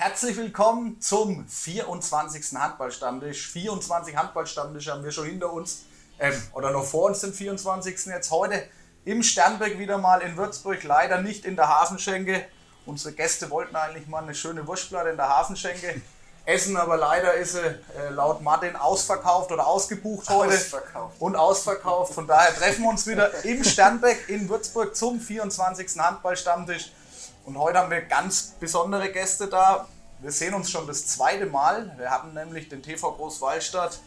herzlich willkommen zum 24. Handballstammtisch. 24 Handballstammtische haben wir schon hinter uns, oder noch vor uns den 24. Jetzt heute im Sternberg wieder mal in Würzburg, leider nicht in der Hafenschenke. Unsere Gäste wollten eigentlich mal eine schöne Wurstplatte in der Hafenschenke essen, aber leider ist sie laut Martin ausverkauft oder ausgebucht heute. Ausverkauft. Und ausverkauft. Von daher treffen wir uns wieder im Sternberg in Würzburg zum 24. Handballstammtisch. Und heute haben wir ganz besondere Gäste da. Wir sehen uns schon das zweite Mal. Wir hatten nämlich den TV Großwallstadt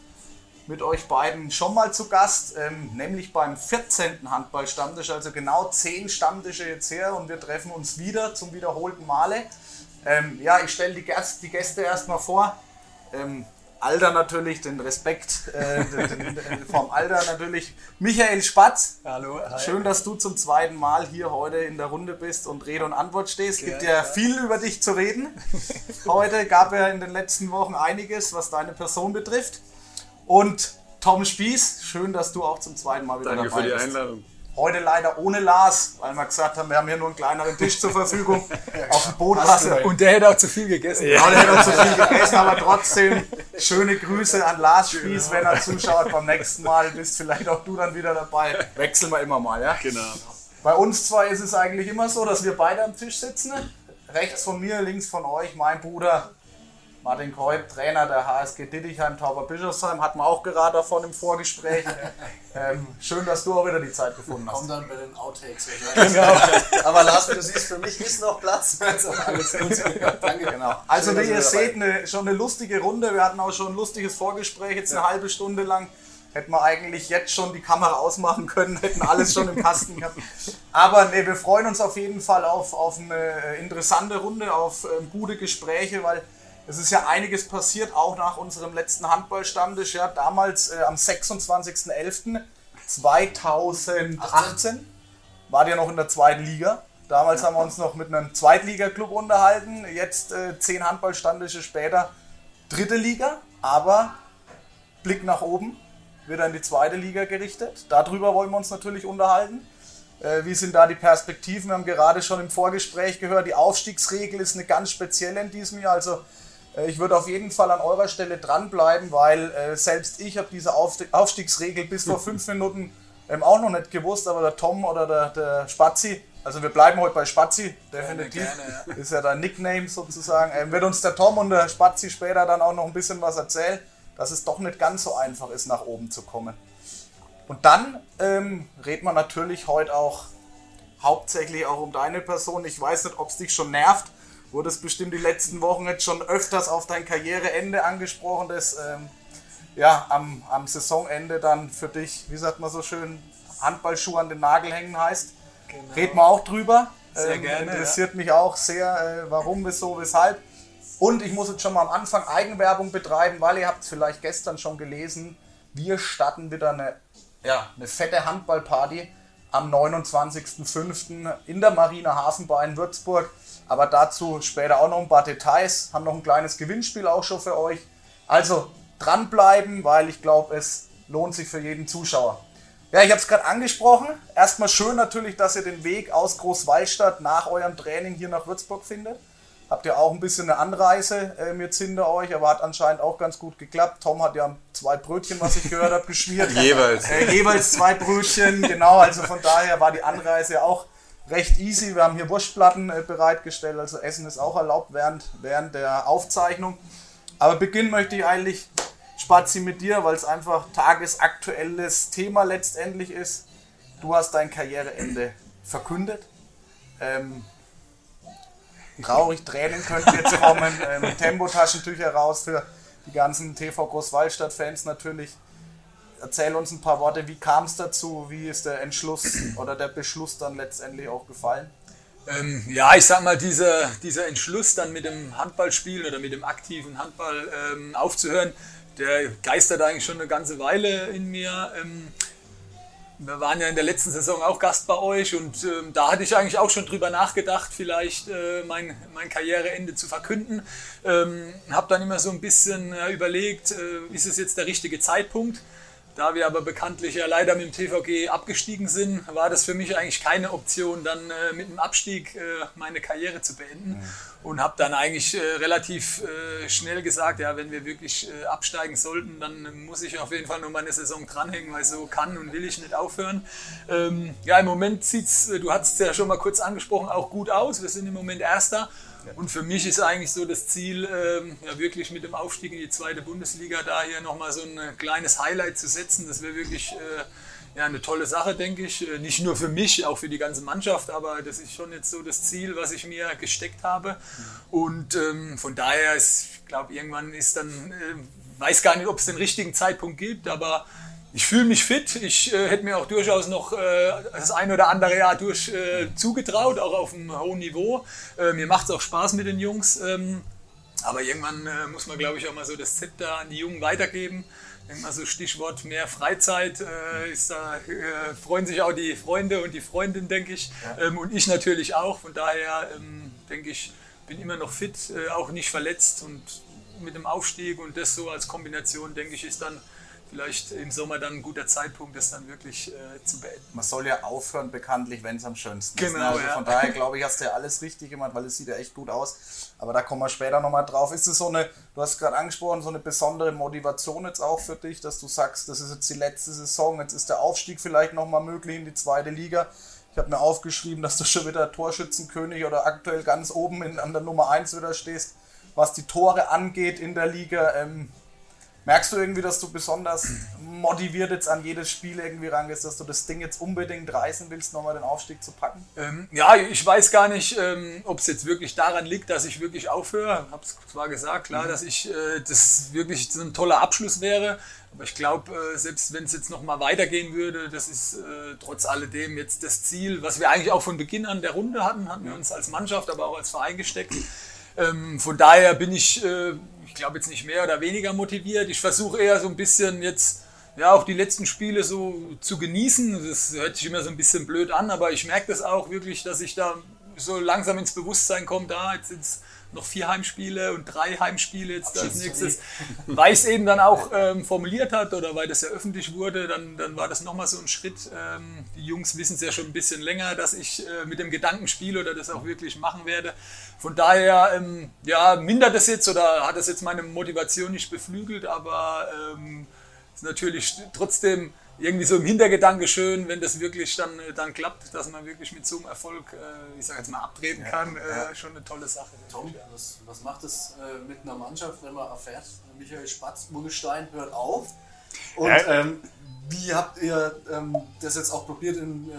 mit euch beiden schon mal zu Gast, nämlich beim 14. Handballstammtisch, also genau 10 Stammtische jetzt her, und wir treffen uns wieder zum wiederholten Male. Ja, ich stelle die Gäste erstmal vor. Alter natürlich, den Respekt vom Alter natürlich. Michael Spatz, hallo, schön, dass du zum zweiten Mal hier heute in der Runde bist und Rede und Antwort stehst. Es gibt ja viel über dich zu reden. Heute gab ja in den letzten Wochen einiges, was deine Person betrifft. Und Tom Spieß, schön, dass du auch zum zweiten Mal wieder dabei bist. Danke für die Einladung. Heute leider ohne Lars, weil wir gesagt haben, wir haben hier nur einen kleineren Tisch zur Verfügung. Auf dem Boden passt er. Und der hätte auch zu viel gegessen. Ja, der hätte auch zu viel gegessen, aber trotzdem schöne Grüße an Lars Spieß, wenn er zuschaut. Beim nächsten Mal bist vielleicht auch du dann wieder dabei. Wechseln wir immer mal, ja? Genau. Bei uns zwei ist es eigentlich immer so, dass wir beide am Tisch sitzen. Rechts von mir, links von euch, mein Bruder Martin Kreub, Trainer der HSG Dittigheim-Tauberbischofsheim, hatten wir auch gerade davon im Vorgespräch. Schön, dass du auch wieder die Zeit gefunden hast. Komm dann bei den Outtakes. Genau. Aber Lars, du siehst, für mich ist noch Platz. Also, alles gut. Danke. Genau. Also schön, wie ihr seht, schon eine lustige Runde. Wir hatten auch schon ein lustiges Vorgespräch, jetzt eine halbe Stunde lang. Hätten wir eigentlich jetzt schon die Kamera ausmachen können, hätten alles schon im Kasten gehabt. Aber nee, wir freuen uns auf jeden Fall auf eine interessante Runde, auf gute Gespräche, weil es ist ja einiges passiert, auch nach unserem letzten Handballstammtisch, ja, damals am 26.11.2018 wart ihr noch in der zweiten Liga. Damals haben wir uns noch mit einem Zweitliga-Club unterhalten, jetzt 10 Handballstammtische später dritte Liga, aber Blick nach oben, wieder in die zweite Liga gerichtet. Darüber wollen wir uns natürlich unterhalten. Wie sind da die Perspektiven? Wir haben gerade schon im Vorgespräch gehört, die Aufstiegsregel ist eine ganz spezielle in diesem Jahr, also ich würde auf jeden Fall an eurer Stelle dranbleiben, weil selbst ich habe diese Aufstiegsregel bis vor 5 Minuten auch noch nicht gewusst, aber der Tom oder der Spatzi, also wir bleiben heute bei Spatzi, definitiv, gerne, ist ja der Nickname sozusagen, wird uns der Tom und der Spatzi später dann auch noch ein bisschen was erzählen, dass es doch nicht ganz so einfach ist, nach oben zu kommen. Und dann redet man natürlich heute auch hauptsächlich auch um deine Person, ich weiß nicht, ob es dich schon nervt, wurde es bestimmt die letzten Wochen jetzt schon öfters auf dein Karriereende angesprochen, das am Saisonende dann für dich, wie sagt man so schön, Handballschuhe an den Nagel hängen heißt. Genau. Reden wir auch drüber. Sehr gerne. Interessiert mich auch sehr, warum, wieso, weshalb. Und ich muss jetzt schon mal am Anfang Eigenwerbung betreiben, weil ihr habt es vielleicht gestern schon gelesen, wir starten wieder eine fette Handballparty am 29.05. in der Marina Hafenbahn in Würzburg. Aber dazu später auch noch ein paar Details, haben noch ein kleines Gewinnspiel auch schon für euch. Also dranbleiben, weil ich glaube, es lohnt sich für jeden Zuschauer. Ja, ich habe es gerade angesprochen. Erstmal schön natürlich, dass ihr den Weg aus Großwallstadt nach eurem Training hier nach Würzburg findet. Habt ihr auch ein bisschen eine Anreise jetzt hinter euch, aber hat anscheinend auch ganz gut geklappt. Tom hat ja 2 Brötchen, was ich gehört habe, geschmiert. Jeweils. Jeweils 2 Brötchen, genau. Also von daher war die Anreise auch recht easy, wir haben hier Wurstplatten bereitgestellt, also Essen ist auch erlaubt während der Aufzeichnung. Aber beginnen möchte ich eigentlich, Spazi, mit dir, weil es einfach tagesaktuelles Thema letztendlich ist. Du hast dein Karriereende verkündet. Traurig, Tränen könnten jetzt kommen, Tempotaschentücher raus für die ganzen TV Großwallstadt-Fans natürlich. Erzähl uns ein paar Worte, wie kam es dazu, wie ist der Entschluss oder der Beschluss dann letztendlich auch gefallen? Ich sag mal, dieser Entschluss dann mit dem Handballspielen oder mit dem aktiven Handball aufzuhören, der geistert eigentlich schon eine ganze Weile in mir. Wir waren ja in der letzten Saison auch Gast bei euch und da hatte ich eigentlich auch schon drüber nachgedacht, vielleicht mein Karriereende zu verkünden. Habe dann immer so ein bisschen überlegt, ist es jetzt der richtige Zeitpunkt? Da wir aber bekanntlich ja leider mit dem TVG abgestiegen sind, war das für mich eigentlich keine Option, dann mit dem Abstieg meine Karriere zu beenden. Und habe dann eigentlich relativ schnell gesagt, ja, wenn wir wirklich absteigen sollten, dann muss ich auf jeden Fall noch meine Saison dranhängen, weil so kann und will ich nicht aufhören. Ja, im Moment sieht es, du hast es ja schon mal kurz angesprochen, auch gut aus. Wir sind im Moment Erster. Und für mich ist eigentlich so das Ziel, ja wirklich mit dem Aufstieg in die zweite Bundesliga da hier nochmal so ein kleines Highlight zu setzen. Das wäre wirklich ja, eine tolle Sache, denke ich. Nicht nur für mich, auch für die ganze Mannschaft, aber das ist schon jetzt so das Ziel, was ich mir gesteckt habe. Und von daher, ich glaube, irgendwann ist dann, weiß gar nicht, ob es den richtigen Zeitpunkt gibt, aber ich fühle mich fit. Ich hätte mir auch durchaus noch das ein oder andere Jahr zugetraut, auch auf einem hohen Niveau. Mir macht es auch Spaß mit den Jungs. Aber irgendwann muss man, glaube ich, auch mal so das Zepter an die Jungen weitergeben. Also Stichwort mehr Freizeit, ist da, freuen sich auch die Freunde und die Freundin, denke ich. Ja. Und ich natürlich auch. Von daher denke ich, bin immer noch fit, auch nicht verletzt. Und mit dem Aufstieg und das so als Kombination, denke ich, ist dann vielleicht im Sommer dann ein guter Zeitpunkt, das dann wirklich zu beenden. Man soll ja aufhören bekanntlich, wenn es am schönsten ist. Genau, ne? Also ja. Von daher glaube ich, hast du ja alles richtig gemacht, weil es sieht ja echt gut aus. Aber da kommen wir später nochmal drauf. Ist es so eine, du hast gerade angesprochen, so eine besondere Motivation jetzt auch für dich, dass du sagst, das ist jetzt die letzte Saison, jetzt ist der Aufstieg vielleicht nochmal möglich in die zweite Liga. Ich habe mir aufgeschrieben, dass du schon wieder Torschützenkönig oder aktuell ganz oben an der Nummer 1 wieder stehst, was die Tore angeht in der Liga. Merkst du irgendwie, dass du besonders motiviert jetzt an jedes Spiel irgendwie rangehst, dass du das Ding jetzt unbedingt reißen willst, nochmal den Aufstieg zu packen? Ja, ich weiß gar nicht, ob es jetzt wirklich daran liegt, dass ich wirklich aufhöre. Ich habe es zwar gesagt, klar, dass ich das wirklich so ein toller Abschluss wäre, aber ich glaube, selbst wenn es jetzt nochmal weitergehen würde, das ist trotz alledem jetzt das Ziel, was wir eigentlich auch von Beginn an der Runde hatten wir uns als Mannschaft, aber auch als Verein gesteckt. Von daher bin ich glaube jetzt nicht mehr oder weniger motiviert. Ich versuche eher so ein bisschen jetzt, ja, auch die letzten Spiele so zu genießen. Das hört sich immer so ein bisschen blöd an, aber ich merke das auch wirklich, dass ich da so langsam ins Bewusstsein komme, da jetzt sind es noch 4 Heimspiele und 3 Heimspiele jetzt als nächstes. Weil ich es eben dann auch formuliert hat oder weil das ja öffentlich wurde, dann war das nochmal so ein Schritt. Die Jungs wissen es ja schon ein bisschen länger, dass ich mit dem Gedanken spiele oder das auch wirklich machen werde. Von daher, ja, mindert es jetzt oder hat das jetzt meine Motivation nicht beflügelt, aber ist natürlich trotzdem irgendwie so im Hintergedanke schön, wenn das wirklich dann klappt, dass man wirklich mit so einem Erfolg, ich sage jetzt mal, abtreten kann, schon eine tolle Sache. Tom, was macht es mit einer Mannschaft, wenn man erfährt, Michael Spatz, Urgestein, hört auf? Und wie habt ihr das jetzt auch probiert,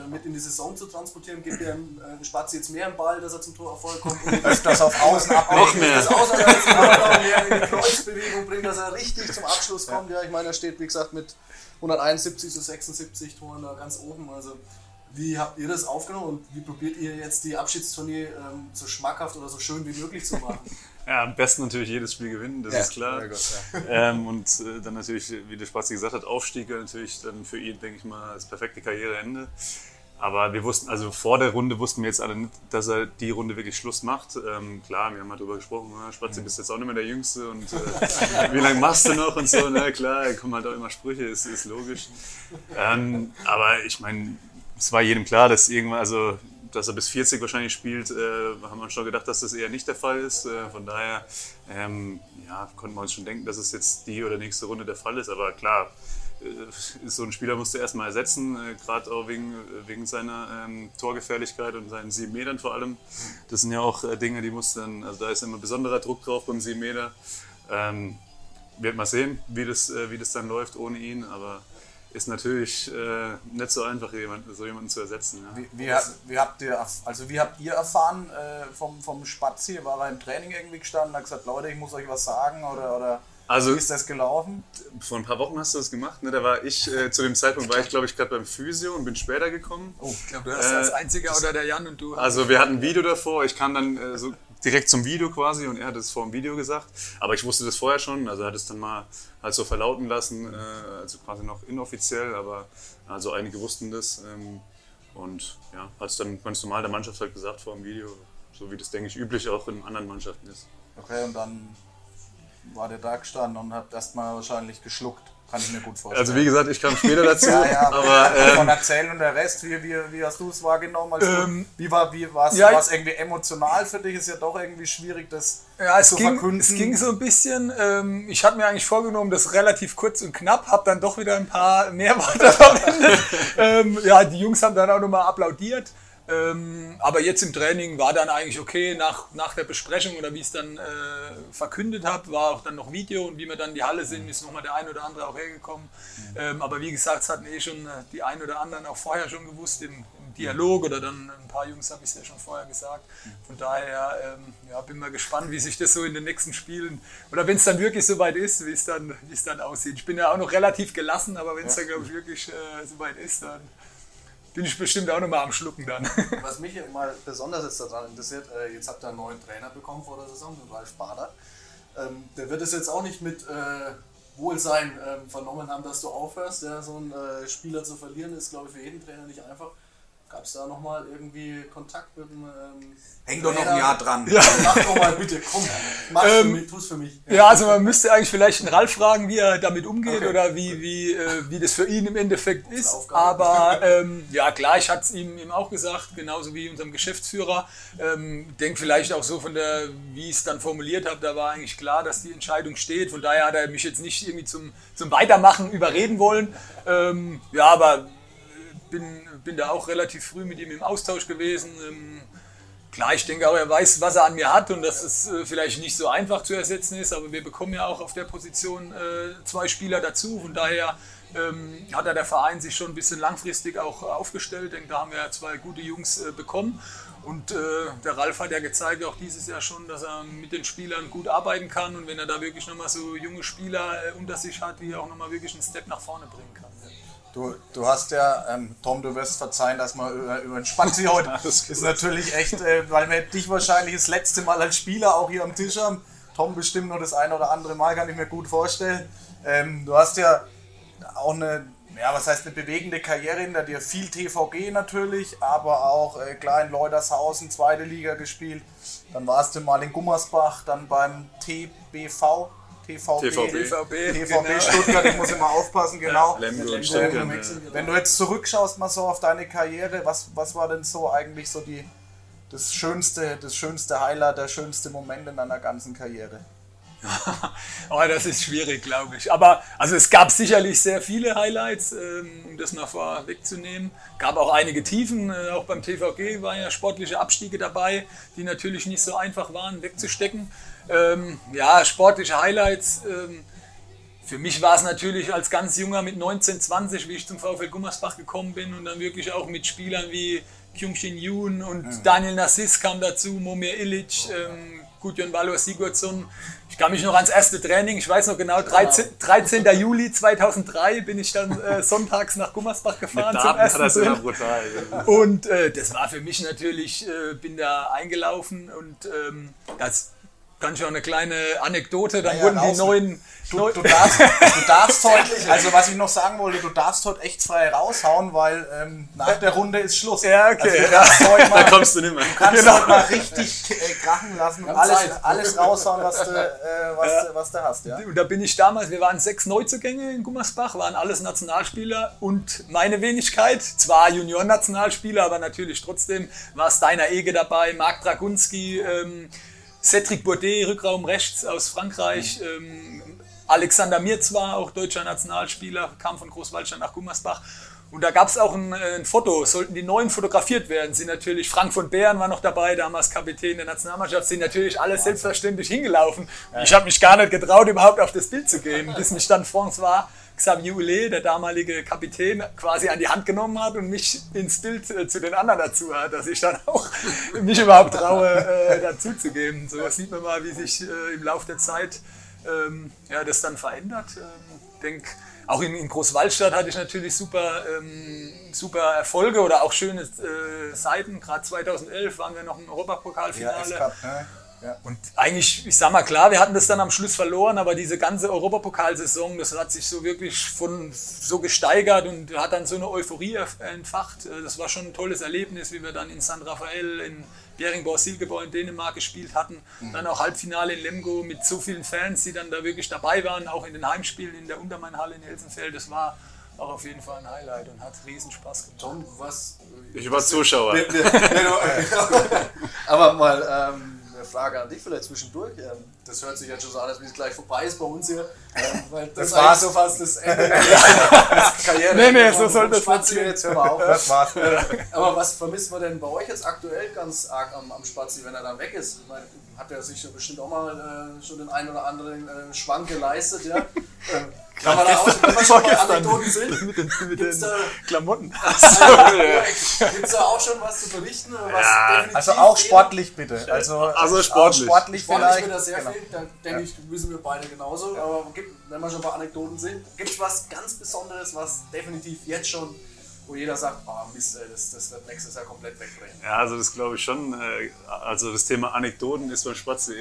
mit in die Saison zu transportieren? Gebt ihr Spatz jetzt mehr im Ball, dass er zum Torerfolg kommt? Öfters auf Außen ablegen, das Außen mehr in die Kreuzbewegung bringt, dass er richtig zum Abschluss kommt. Ja, ich meine, er steht, wie gesagt, mit 171 zu 76 Toren da ganz oben. Also wie habt ihr das aufgenommen und wie probiert ihr jetzt die Abschiedstournee so schmackhaft oder so schön wie möglich zu machen? Ja, am besten natürlich jedes Spiel gewinnen, das ist klar. Oh Gott, ja. Und dann natürlich, wie der Spatzi gesagt hat, Aufstieg natürlich dann für ihn, denke ich mal, das perfekte Karriereende. Aber wir wussten, also vor der Runde wussten wir jetzt alle nicht, dass er die Runde wirklich Schluss macht. Klar, wir haben mal drüber gesprochen, Spatzi, bist jetzt auch nicht mehr der Jüngste und wie lange machst du noch und so. Na klar, kommen halt auch immer Sprüche, ist logisch. Aber ich meine, es war jedem klar, dass irgendwann, also dass er bis 40 wahrscheinlich spielt, haben wir uns schon gedacht, dass das eher nicht der Fall ist. Von daher ja, konnten wir uns schon denken, dass es jetzt die oder nächste Runde der Fall ist. Aber klar, so ein Spieler musst du erstmal ersetzen, gerade auch wegen seiner Torgefährlichkeit und seinen 7 Metern vor allem. Das sind ja auch Dinge, die muss dann, also da ist immer besonderer Druck drauf beim 7 Meter. Wird mal sehen, wie das dann läuft ohne ihn, aber ist natürlich nicht so einfach, so jemanden zu ersetzen. Ja. Wie habt ihr erfahren vom Spatz hier? War er im Training irgendwie gestanden, hat gesagt, Leute, ich muss euch was sagen oder also, wie ist das gelaufen? Vor ein paar Wochen hast du das gemacht, ne? Da war ich, zu dem Zeitpunkt war ich, glaube ich, gerade beim Physio und bin später gekommen. Oh, ich glaube, du hast als Einziger oder der Jan und du. Also wir hatten ein Video davor, ich kam dann so direkt zum Video quasi und er hat es vor dem Video gesagt, aber ich wusste das vorher schon, also er hat es dann mal halt so verlauten lassen, also quasi noch inoffiziell, aber also einige wussten das und ja, hat es dann ganz normal der Mannschaft halt gesagt vor dem Video, so wie das, denke ich, üblich auch in anderen Mannschaften ist. Okay, und dann war der da gestanden und hat erstmal wahrscheinlich geschluckt. kann ich mir gut vorstellen. Also wie gesagt, ich kam später dazu. Ja. Aber, von erzählen und der Rest, wie hast du es wahrgenommen? Also, wie war's irgendwie emotional für dich? Ist ja doch irgendwie schwierig, das zu verkünden. Es ging so ein bisschen. Ich habe mir eigentlich vorgenommen, das relativ kurz und knapp, habe dann doch wieder ein paar mehr Worte verwendet. Die Jungs haben dann auch nochmal applaudiert. Aber jetzt im Training war dann eigentlich okay, nach der Besprechung oder wie ich es dann verkündet habe, war auch dann noch Video und wie wir dann in die Halle sind, ist nochmal der ein oder andere auch hergekommen. Mhm. Aber wie gesagt, es hatten schon die ein oder anderen auch vorher schon gewusst im Dialog oder dann ein paar Jungs habe ich es ja schon vorher gesagt. Von daher bin mal gespannt, wie sich das so in den nächsten Spielen oder wenn es dann wirklich soweit ist, wie es dann aussieht. Ich bin ja auch noch relativ gelassen, aber wenn es dann glaube ich wirklich soweit ist, dann bin ich bestimmt auch nochmal am Schlucken dann. Was mich immer besonders jetzt daran interessiert, jetzt habt ihr einen neuen Trainer bekommen vor der Saison, den Ralf Bader. Der wird es jetzt auch nicht mit Wohlsein vernommen haben, dass du aufhörst. Ja, so einen Spieler zu verlieren, ist glaube ich für jeden Trainer nicht einfach. Gab es da nochmal irgendwie Kontakt mit dem Häng Trainer? Doch noch ein Jahr dran. Ja. Mach doch mal bitte, komm, mach tu's für mich. Ja, also man müsste eigentlich vielleicht einen Ralf fragen, wie er damit umgeht oder wie das für ihn im Endeffekt ist. Aber klar, ich hatte es ihm auch gesagt, genauso wie unserem Geschäftsführer. Denkt vielleicht auch so von der, wie ich es dann formuliert habe, da war eigentlich klar, dass die Entscheidung steht. Von daher hat er mich jetzt nicht irgendwie zum Weitermachen überreden wollen. Aber bin da auch relativ früh mit ihm im Austausch gewesen. Klar, ich denke auch, er weiß, was er an mir hat und dass es vielleicht nicht so einfach zu ersetzen ist, aber wir bekommen ja auch auf der Position 2 Spieler dazu. Von daher hat der Verein sich schon ein bisschen langfristig auch aufgestellt. Ich denke, da haben wir 2 gute Jungs bekommen. Und der Ralf hat ja gezeigt, auch dieses Jahr schon, dass er mit den Spielern gut arbeiten kann und wenn er da wirklich nochmal so junge Spieler unter sich hat, die er auch nochmal wirklich einen Step nach vorne bringen kann. Ja. Du hast ja, Tom, du wirst verzeihen, dass man über den Spatzi heute, ist natürlich echt, weil wir dich wahrscheinlich das letzte Mal als Spieler auch hier am Tisch haben, Tom bestimmt noch das ein oder andere Mal, kann ich mir gut vorstellen. Du hast ja auch eine bewegende Karriere hinter dir, viel TVG natürlich, aber auch klar in Leudershausen, 2. Liga gespielt, dann warst du mal in Gummersbach, dann beim TVB genau. Stuttgart, ich muss immer aufpassen, genau. Ja, Lemgo und Sternberg, wenn du jetzt zurückschaust mal so auf deine Karriere, was war denn so eigentlich so das schönste Highlight, der schönste Moment in deiner ganzen Karriere? Das ist schwierig, glaube ich. Aber also es gab sicherlich sehr viele Highlights, um das mal vorwegzunehmen. Gab auch einige Tiefen. Auch beim TVG waren ja sportliche Abstiege dabei, die natürlich nicht so einfach waren, wegzustecken. Sportliche Highlights. Für mich war es natürlich als ganz Junger mit 19, 20, wie ich zum VfL Gummersbach gekommen bin und dann wirklich auch mit Spielern wie Kyung-Shin Yoon und Daniel Narcisse kam dazu, Momir Ilić, Gudjon Balor Sigurdsson. Ich kann mich noch ans erste Training, ich weiß noch genau, 13. Juli 2003 bin ich dann sonntags nach Gummersbach gefahren. Mit Daten hat das immer brutal. Und das war für mich natürlich, bin da eingelaufen und das kann schon eine kleine Anekdote, dann wurden die neuen... Du darfst heute, also was ich noch sagen wollte, du darfst heute echt frei raushauen, weil nach der Runde ist Schluss. Ja, okay. Also, da kommst du nicht mehr. Du kannst heute mal richtig krachen lassen und alles raushauen, was du hast. Ja? Und da bin ich damals, wir waren 6 Neuzugänge in Gummersbach, waren alles Nationalspieler und meine Wenigkeit, zwar Junior-Nationalspieler, aber natürlich trotzdem war Steiner Ege dabei, Marc Dragunski, Cédric Bourdet, Rückraum rechts aus Frankreich, Alexander Mierzwa, auch deutscher Nationalspieler, kam von Großwallstadt nach Gummersbach. Und da gab es auch ein Foto, sollten die neuen fotografiert werden, sind natürlich, Frank van Beren war noch dabei, damals Kapitän der Nationalmannschaft, sind natürlich alle selbstverständlich hingelaufen. Ich habe mich gar nicht getraut, überhaupt auf das Bild zu gehen, bis mich dann Xavier Oulé, der damalige Kapitän, quasi an die Hand genommen hat und mich ins Bild zu den anderen dazu hat, dass ich dann auch mich überhaupt traue, dazuzugeben. So sieht man mal, wie sich im Laufe der Zeit das dann verändert. Ich denke, auch in Großwallstadt hatte ich natürlich super Erfolge oder auch schöne Seiten. Gerade 2011 waren wir noch im Europapokalfinale. Ja, Ja. Und eigentlich, ich sag mal klar, wir hatten das dann am Schluss verloren, aber diese ganze Europapokalsaison, das hat sich so wirklich so gesteigert und hat dann so eine Euphorie entfacht. Das war schon ein tolles Erlebnis, wie wir dann in San Rafael, in Bjerringbro-Silkeborg in Dänemark gespielt hatten. Dann auch Halbfinale in Lemgo mit so vielen Fans, die dann da wirklich dabei waren, auch in den Heimspielen in der Untermainhalle in Helfenfeld. Das war auch auf jeden Fall ein Highlight und hat riesen Spaß gemacht. Tom, was? Ich war Zuschauer. Aber mal eine Frage an dich vielleicht zwischendurch. Das hört sich jetzt schon so an, als wenn es gleich vorbei ist bei uns hier. Weil das war so fast das Ende der Karriere. Nee, so soll das funktionieren. Jetzt hören wir auf. Das war's. Aber was vermisst man denn bei euch jetzt aktuell ganz arg am Spazi, wenn er dann weg ist? Ich meine, hat er sich ja bestimmt auch mal schon den einen oder anderen Schwank geleistet, ja? Kann man da auch, wenn man schon mal Anekdoten sind, mit den da, Klamotten. Gibt es da auch schon was zu berichten? Was ja, also auch sportlich bitte. Also sportlich. Sportlich wird da sehr viel, da denke ich, müssen wir beide genauso. Ja. Aber wenn wir schon mal Anekdoten sind, gibt es was ganz Besonderes, was definitiv jetzt schon, wo jeder sagt, Mist, das wird nächstes Jahr komplett wegbrechen? Ja, also das glaube ich schon. Also das Thema Anekdoten ist beim Spazi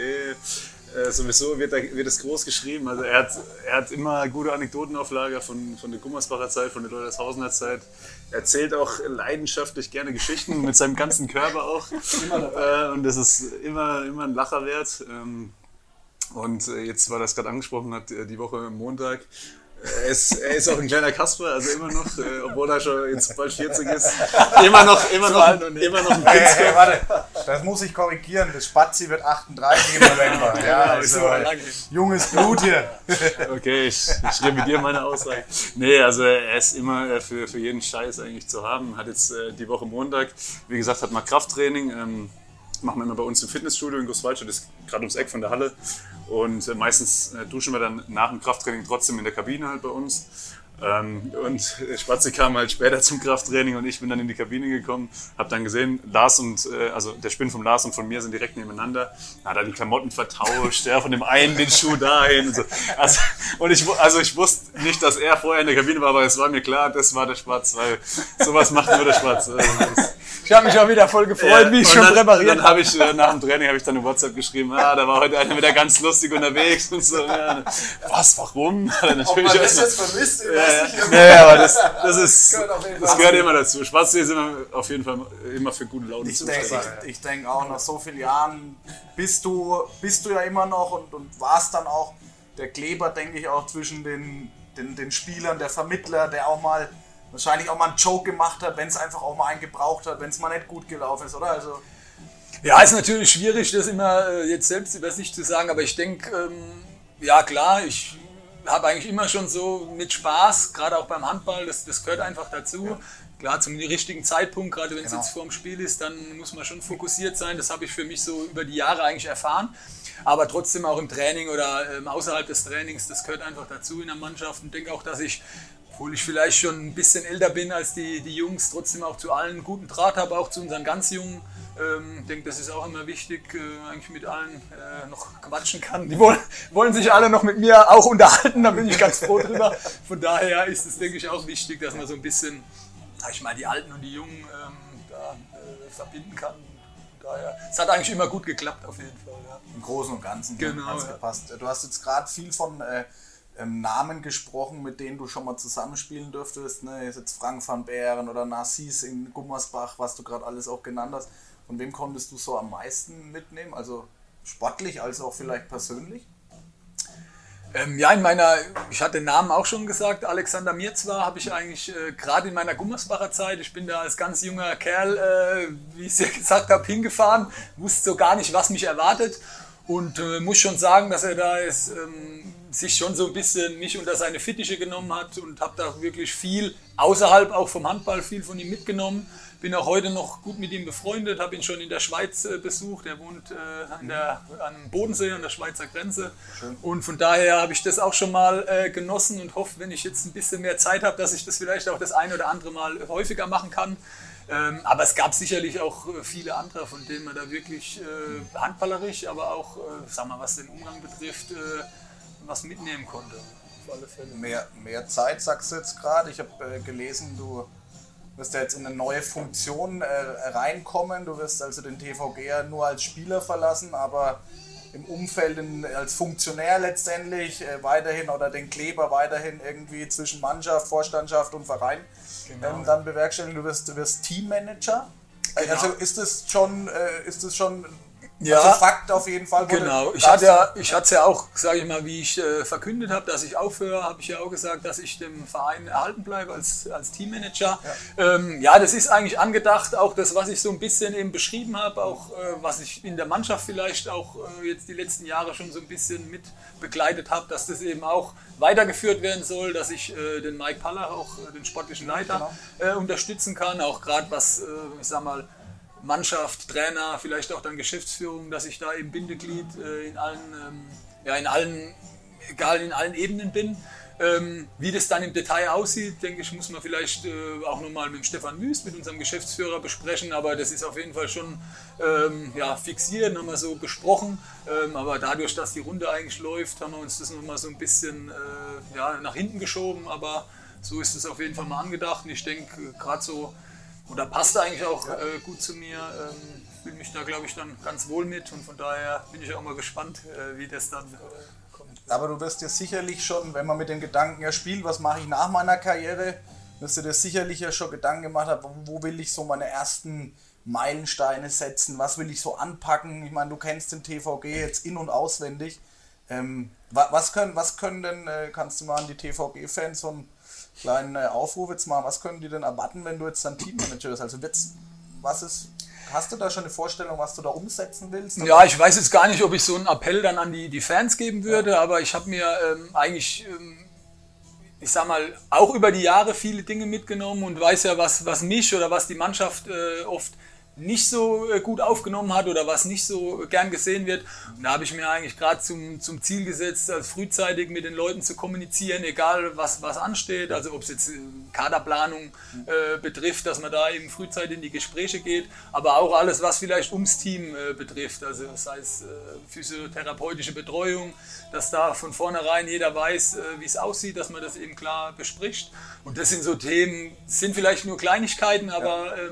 sowieso wird es groß geschrieben. Also er hat immer gute Anekdoten auf Lager von der Gummersbacher Zeit, von der Leutershausener Zeit. Er erzählt auch leidenschaftlich gerne Geschichten mit seinem ganzen Körper auch. Immer dabei. Und das ist immer ein Lacher wert. Und jetzt, weil er es gerade angesprochen hat, die Woche Montag. Er ist auch ein kleiner Kasper, also immer noch, obwohl er schon jetzt bald 40 ist, immer noch ein Kinskopf. Hey, warte, das muss ich korrigieren, das Spazi wird 38 im November. Ja, also, junges Blut hier. Okay, ich revidiere meine Aussage. Nee, also er ist immer für jeden Scheiß eigentlich zu haben, hat jetzt die Woche Montag, wie gesagt, hat mal Krafttraining, machen wir immer bei uns im Fitnessstudio in Großwallstadt, das ist gerade ums Eck von der Halle. Und meistens duschen wir dann nach dem Krafttraining trotzdem in der Kabine halt bei uns. Und Spazi kam halt später zum Krafttraining und ich bin dann in die Kabine gekommen, habe dann gesehen, der Spinn vom Lars und von mir sind direkt nebeneinander. Na, da die Klamotten vertauscht, ja, von dem einen den Schuh dahin und so. Ich wusste nicht, dass er vorher in der Kabine war, aber es war mir klar, das war der Spazi, weil sowas macht nur der Spazi. Ich habe mich auch wieder voll gefreut, wie ich schon präpariert habe. Dann habe ich nach dem Training dann eine WhatsApp geschrieben, da war heute einer wieder ganz lustig unterwegs und so. Ja. Was, warum? Ob man das jetzt vermisst? Ja, aber das gehört immer dazu. Spazi ist immer, auf jeden Fall immer für gute Laune zuständig. Ich denke auch, nach so vielen Jahren bist du ja immer noch und warst dann auch der Kleber, denke ich, auch zwischen den Spielern, der Vermittler, der auch mal wahrscheinlich auch mal einen Joke gemacht hat, wenn es einfach auch mal einen gebraucht hat, wenn es mal nicht gut gelaufen ist, oder? Also ja, ist natürlich schwierig, das immer jetzt selbst über sich zu sagen, aber ich denke, ich habe eigentlich immer schon so mit Spaß, gerade auch beim Handball, das gehört einfach dazu. Ja. Klar, zum richtigen Zeitpunkt, gerade wenn es jetzt vorm Spiel ist, dann muss man schon fokussiert sein. Das habe ich für mich so über die Jahre eigentlich erfahren. Aber trotzdem auch im Training oder außerhalb des Trainings, das gehört einfach dazu in der Mannschaft. Und denke auch, dass ich, obwohl ich vielleicht schon ein bisschen älter bin als die Jungs, trotzdem auch zu allen guten Draht habe, auch zu unseren ganz Jungen. Ich denke, das ist auch immer wichtig, eigentlich mit allen noch quatschen kann. Die wollen sich alle noch mit mir auch unterhalten, da bin ich ganz froh drüber. Von daher ist es, denke ich, auch wichtig, dass man so ein bisschen, die Alten und die Jungen verbinden kann. Es hat eigentlich immer gut geklappt, auf jeden Fall. Ja. Im Großen und Ganzen hat es gepasst. Du hast jetzt gerade viel von Namen gesprochen, mit denen du schon mal zusammenspielen dürftest. Ne? Jetzt Frank van Beren oder Narcisse in Gummersbach, was du gerade alles auch genannt hast. Von wem konntest du so am meisten mitnehmen? Also sportlich, als auch vielleicht persönlich? Ich hatte den Namen auch schon gesagt, Alexander Mierzwa habe ich eigentlich gerade in meiner Gummersbacher Zeit, ich bin da als ganz junger Kerl, wie ich es ja gesagt habe, hingefahren, wusste so gar nicht, was mich erwartet. Und muss schon sagen, dass er da ist, sich schon so ein bisschen mich unter seine Fittiche genommen hat und habe da wirklich viel, außerhalb auch vom Handball, viel von ihm mitgenommen. Bin auch heute noch gut mit ihm befreundet, habe ihn schon in der Schweiz besucht. Er wohnt am Bodensee, an der Schweizer Grenze. Schön. Und von daher habe ich das auch schon mal genossen und hoffe, wenn ich jetzt ein bisschen mehr Zeit habe, dass ich das vielleicht auch das eine oder andere Mal häufiger machen kann. Aber es gab sicherlich auch viele andere, von denen man da wirklich handballerisch, aber auch, was den Umgang betrifft, was mitnehmen konnte. Auf alle Fälle. Mehr Zeit, sagst du jetzt gerade. Ich habe gelesen, du wirst ja jetzt in eine neue Funktion reinkommen. Du wirst also den TVG nur als Spieler verlassen, aber im Umfeld als Funktionär letztendlich weiterhin oder den Kleber weiterhin irgendwie zwischen Mannschaft, Vorstandschaft und Verein dann bewerkstelligen. Du wirst Teammanager. Genau. Also ist es schon ja, also Fakt auf jeden Fall? Genau, ich hatte ja auch, sage ich mal, wie ich verkündet habe, dass ich aufhöre, habe ich ja auch gesagt, dass ich dem Verein erhalten bleibe als Teammanager. Ja. Ja, das ist eigentlich angedacht, auch das, was ich so ein bisschen eben beschrieben habe, auch was ich in der Mannschaft vielleicht auch jetzt die letzten Jahre schon so ein bisschen mit begleitet habe, dass das eben auch weitergeführt werden soll, dass ich den Mike Paller, auch den sportlichen Leiter, genau, unterstützen kann, auch gerade was, ich sag mal, Mannschaft, Trainer, vielleicht auch dann Geschäftsführung, dass ich da eben Bindeglied in allen Ebenen bin. Wie das dann im Detail aussieht, denke ich, muss man vielleicht auch nochmal mit Stefan Wüst, mit unserem Geschäftsführer, besprechen, aber das ist auf jeden Fall schon ja, fixiert, haben wir so besprochen, aber dadurch, dass die Runde eigentlich läuft, haben wir uns das nochmal so ein bisschen ja, nach hinten geschoben, aber so ist es auf jeden Fall mal angedacht und ich denke gerade so, oder passt eigentlich auch ja, gut zu mir, fühle mich da, glaube ich, dann ganz wohl mit und von daher bin ich auch mal gespannt, wie das dann kommt. Aber du wirst dir sicherlich schon, wenn man mit dem Gedanken ja spielt, was mache ich nach meiner Karriere, wirst du dir sicherlich ja schon Gedanken gemacht haben, wo will ich so meine ersten Meilensteine setzen, was will ich so anpacken, ich meine, du kennst den TVG jetzt in- und auswendig, was können denn, kannst du mal an die TVG-Fans so ein kleinen Aufruf jetzt mal, was können die denn erwarten, wenn du jetzt dann Teammanager bist? Also hast du da schon eine Vorstellung, was du da umsetzen willst? Ja, ich weiß jetzt gar nicht, ob ich so einen Appell dann an die Fans geben würde, ja, aber ich habe mir eigentlich, ich sag mal, auch über die Jahre viele Dinge mitgenommen und weiß ja, was mich oder was die Mannschaft oft nicht so gut aufgenommen hat oder was nicht so gern gesehen wird. Und da habe ich mir eigentlich gerade zum Ziel gesetzt, also frühzeitig mit den Leuten zu kommunizieren, egal was ansteht, also ob es jetzt Kaderplanung betrifft, dass man da eben frühzeitig in die Gespräche geht, aber auch alles, was vielleicht ums Team betrifft, also sei es physiotherapeutische Betreuung, dass da von vornherein jeder weiß, wie es aussieht, dass man das eben klar bespricht. Und das sind so Themen, sind vielleicht nur Kleinigkeiten, aber ja,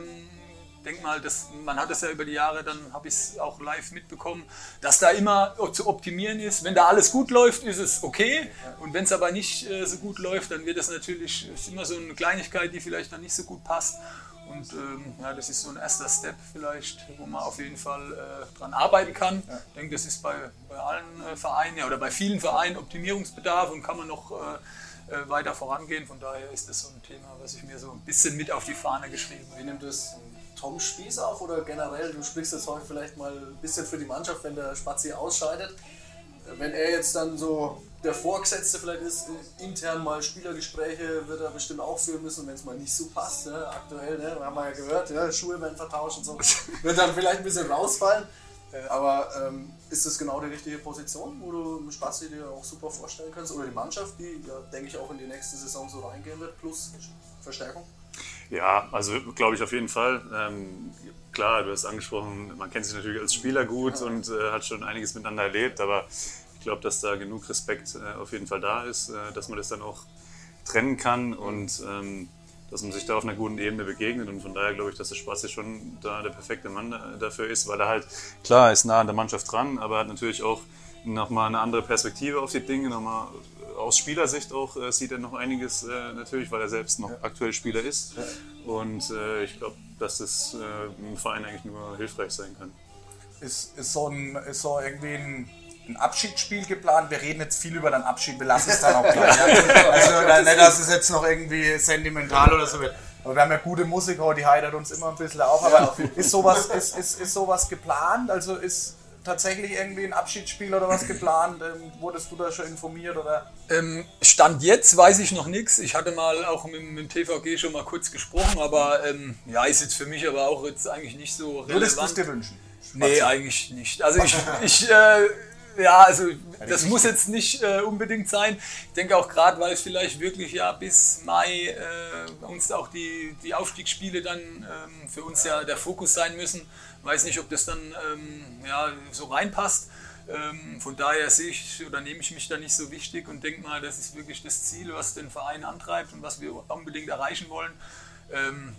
denk mal, man hat das ja über die Jahre, dann habe ich es auch live mitbekommen, dass da immer zu optimieren ist. Wenn da alles gut läuft, ist es okay. Und wenn es aber nicht so gut läuft, dann wird das natürlich, ist immer so eine Kleinigkeit, die vielleicht dann nicht so gut passt. Und ja, das ist so ein erster Step vielleicht, wo man auf jeden Fall dran arbeiten kann. Ja. Ich denke, das ist bei allen Vereinen ja, oder bei vielen Vereinen Optimierungsbedarf und kann man noch weiter vorangehen. Von daher ist das so ein Thema, was ich mir so ein bisschen mit auf die Fahne geschrieben habe. Wie nimmt das Tom Spieß auf oder generell, du sprichst jetzt heute vielleicht mal ein bisschen für die Mannschaft, wenn der Spazi ausscheidet, wenn er jetzt dann so der Vorgesetzte vielleicht ist, intern mal Spielergespräche wird er bestimmt auch führen müssen, wenn es mal nicht so passt, ne? Aktuell, ne? Haben wir ja gehört, ja? Schuhe werden vertauscht und so, wird dann vielleicht ein bisschen rausfallen, aber ist das genau die richtige Position, wo du Spazi dir auch super vorstellen kannst oder die Mannschaft, die, ja, denke ich, auch in die nächste Saison so reingehen wird, plus Verstärkung? Ja, also glaube ich auf jeden Fall. Klar, du hast angesprochen, man kennt sich natürlich als Spieler gut und hat schon einiges miteinander erlebt, aber ich glaube, dass da genug Respekt auf jeden Fall da ist, dass man das dann auch trennen kann und dass man sich da auf einer guten Ebene begegnet und von daher glaube ich, dass der Spaß hier schon da der perfekte Mann dafür ist, weil er halt, klar, ist nah an der Mannschaft dran, aber hat natürlich auch nochmal eine andere Perspektive auf die Dinge, nochmal aus Spielersicht auch sieht er noch einiges natürlich, weil er selbst noch aktuell Spieler ist und ich glaube, dass das im Verein eigentlich nur hilfreich sein kann. Ist so irgendwie ein Abschiedsspiel geplant? Wir reden jetzt viel über deinen Abschied, wir lassen es dann auch gleich. Also nicht, dass es jetzt noch irgendwie sentimental oder so wird. Aber wir haben ja gute Musik, oh, die heitert uns immer ein bisschen auf, aber ist sowas geplant? Also ist tatsächlich irgendwie ein Abschiedsspiel oder was geplant? Wurdest du da schon informiert? Oder? Stand jetzt weiß ich noch nichts. Ich hatte mal auch mit dem TVG schon mal kurz gesprochen, aber ja, ist jetzt für mich aber auch jetzt eigentlich nicht so relevant. Würdest du es dir wünschen? Nee, eigentlich nicht. Also das muss jetzt nicht unbedingt sein. Ich denke auch gerade, weil es vielleicht wirklich ja bis Mai uns auch die Aufstiegsspiele dann für uns ja der Fokus sein müssen. Weiß nicht, ob das dann so reinpasst. Von daher nehme ich mich da nicht so wichtig und denke mal, das ist wirklich das Ziel, was den Verein antreibt und was wir unbedingt erreichen wollen.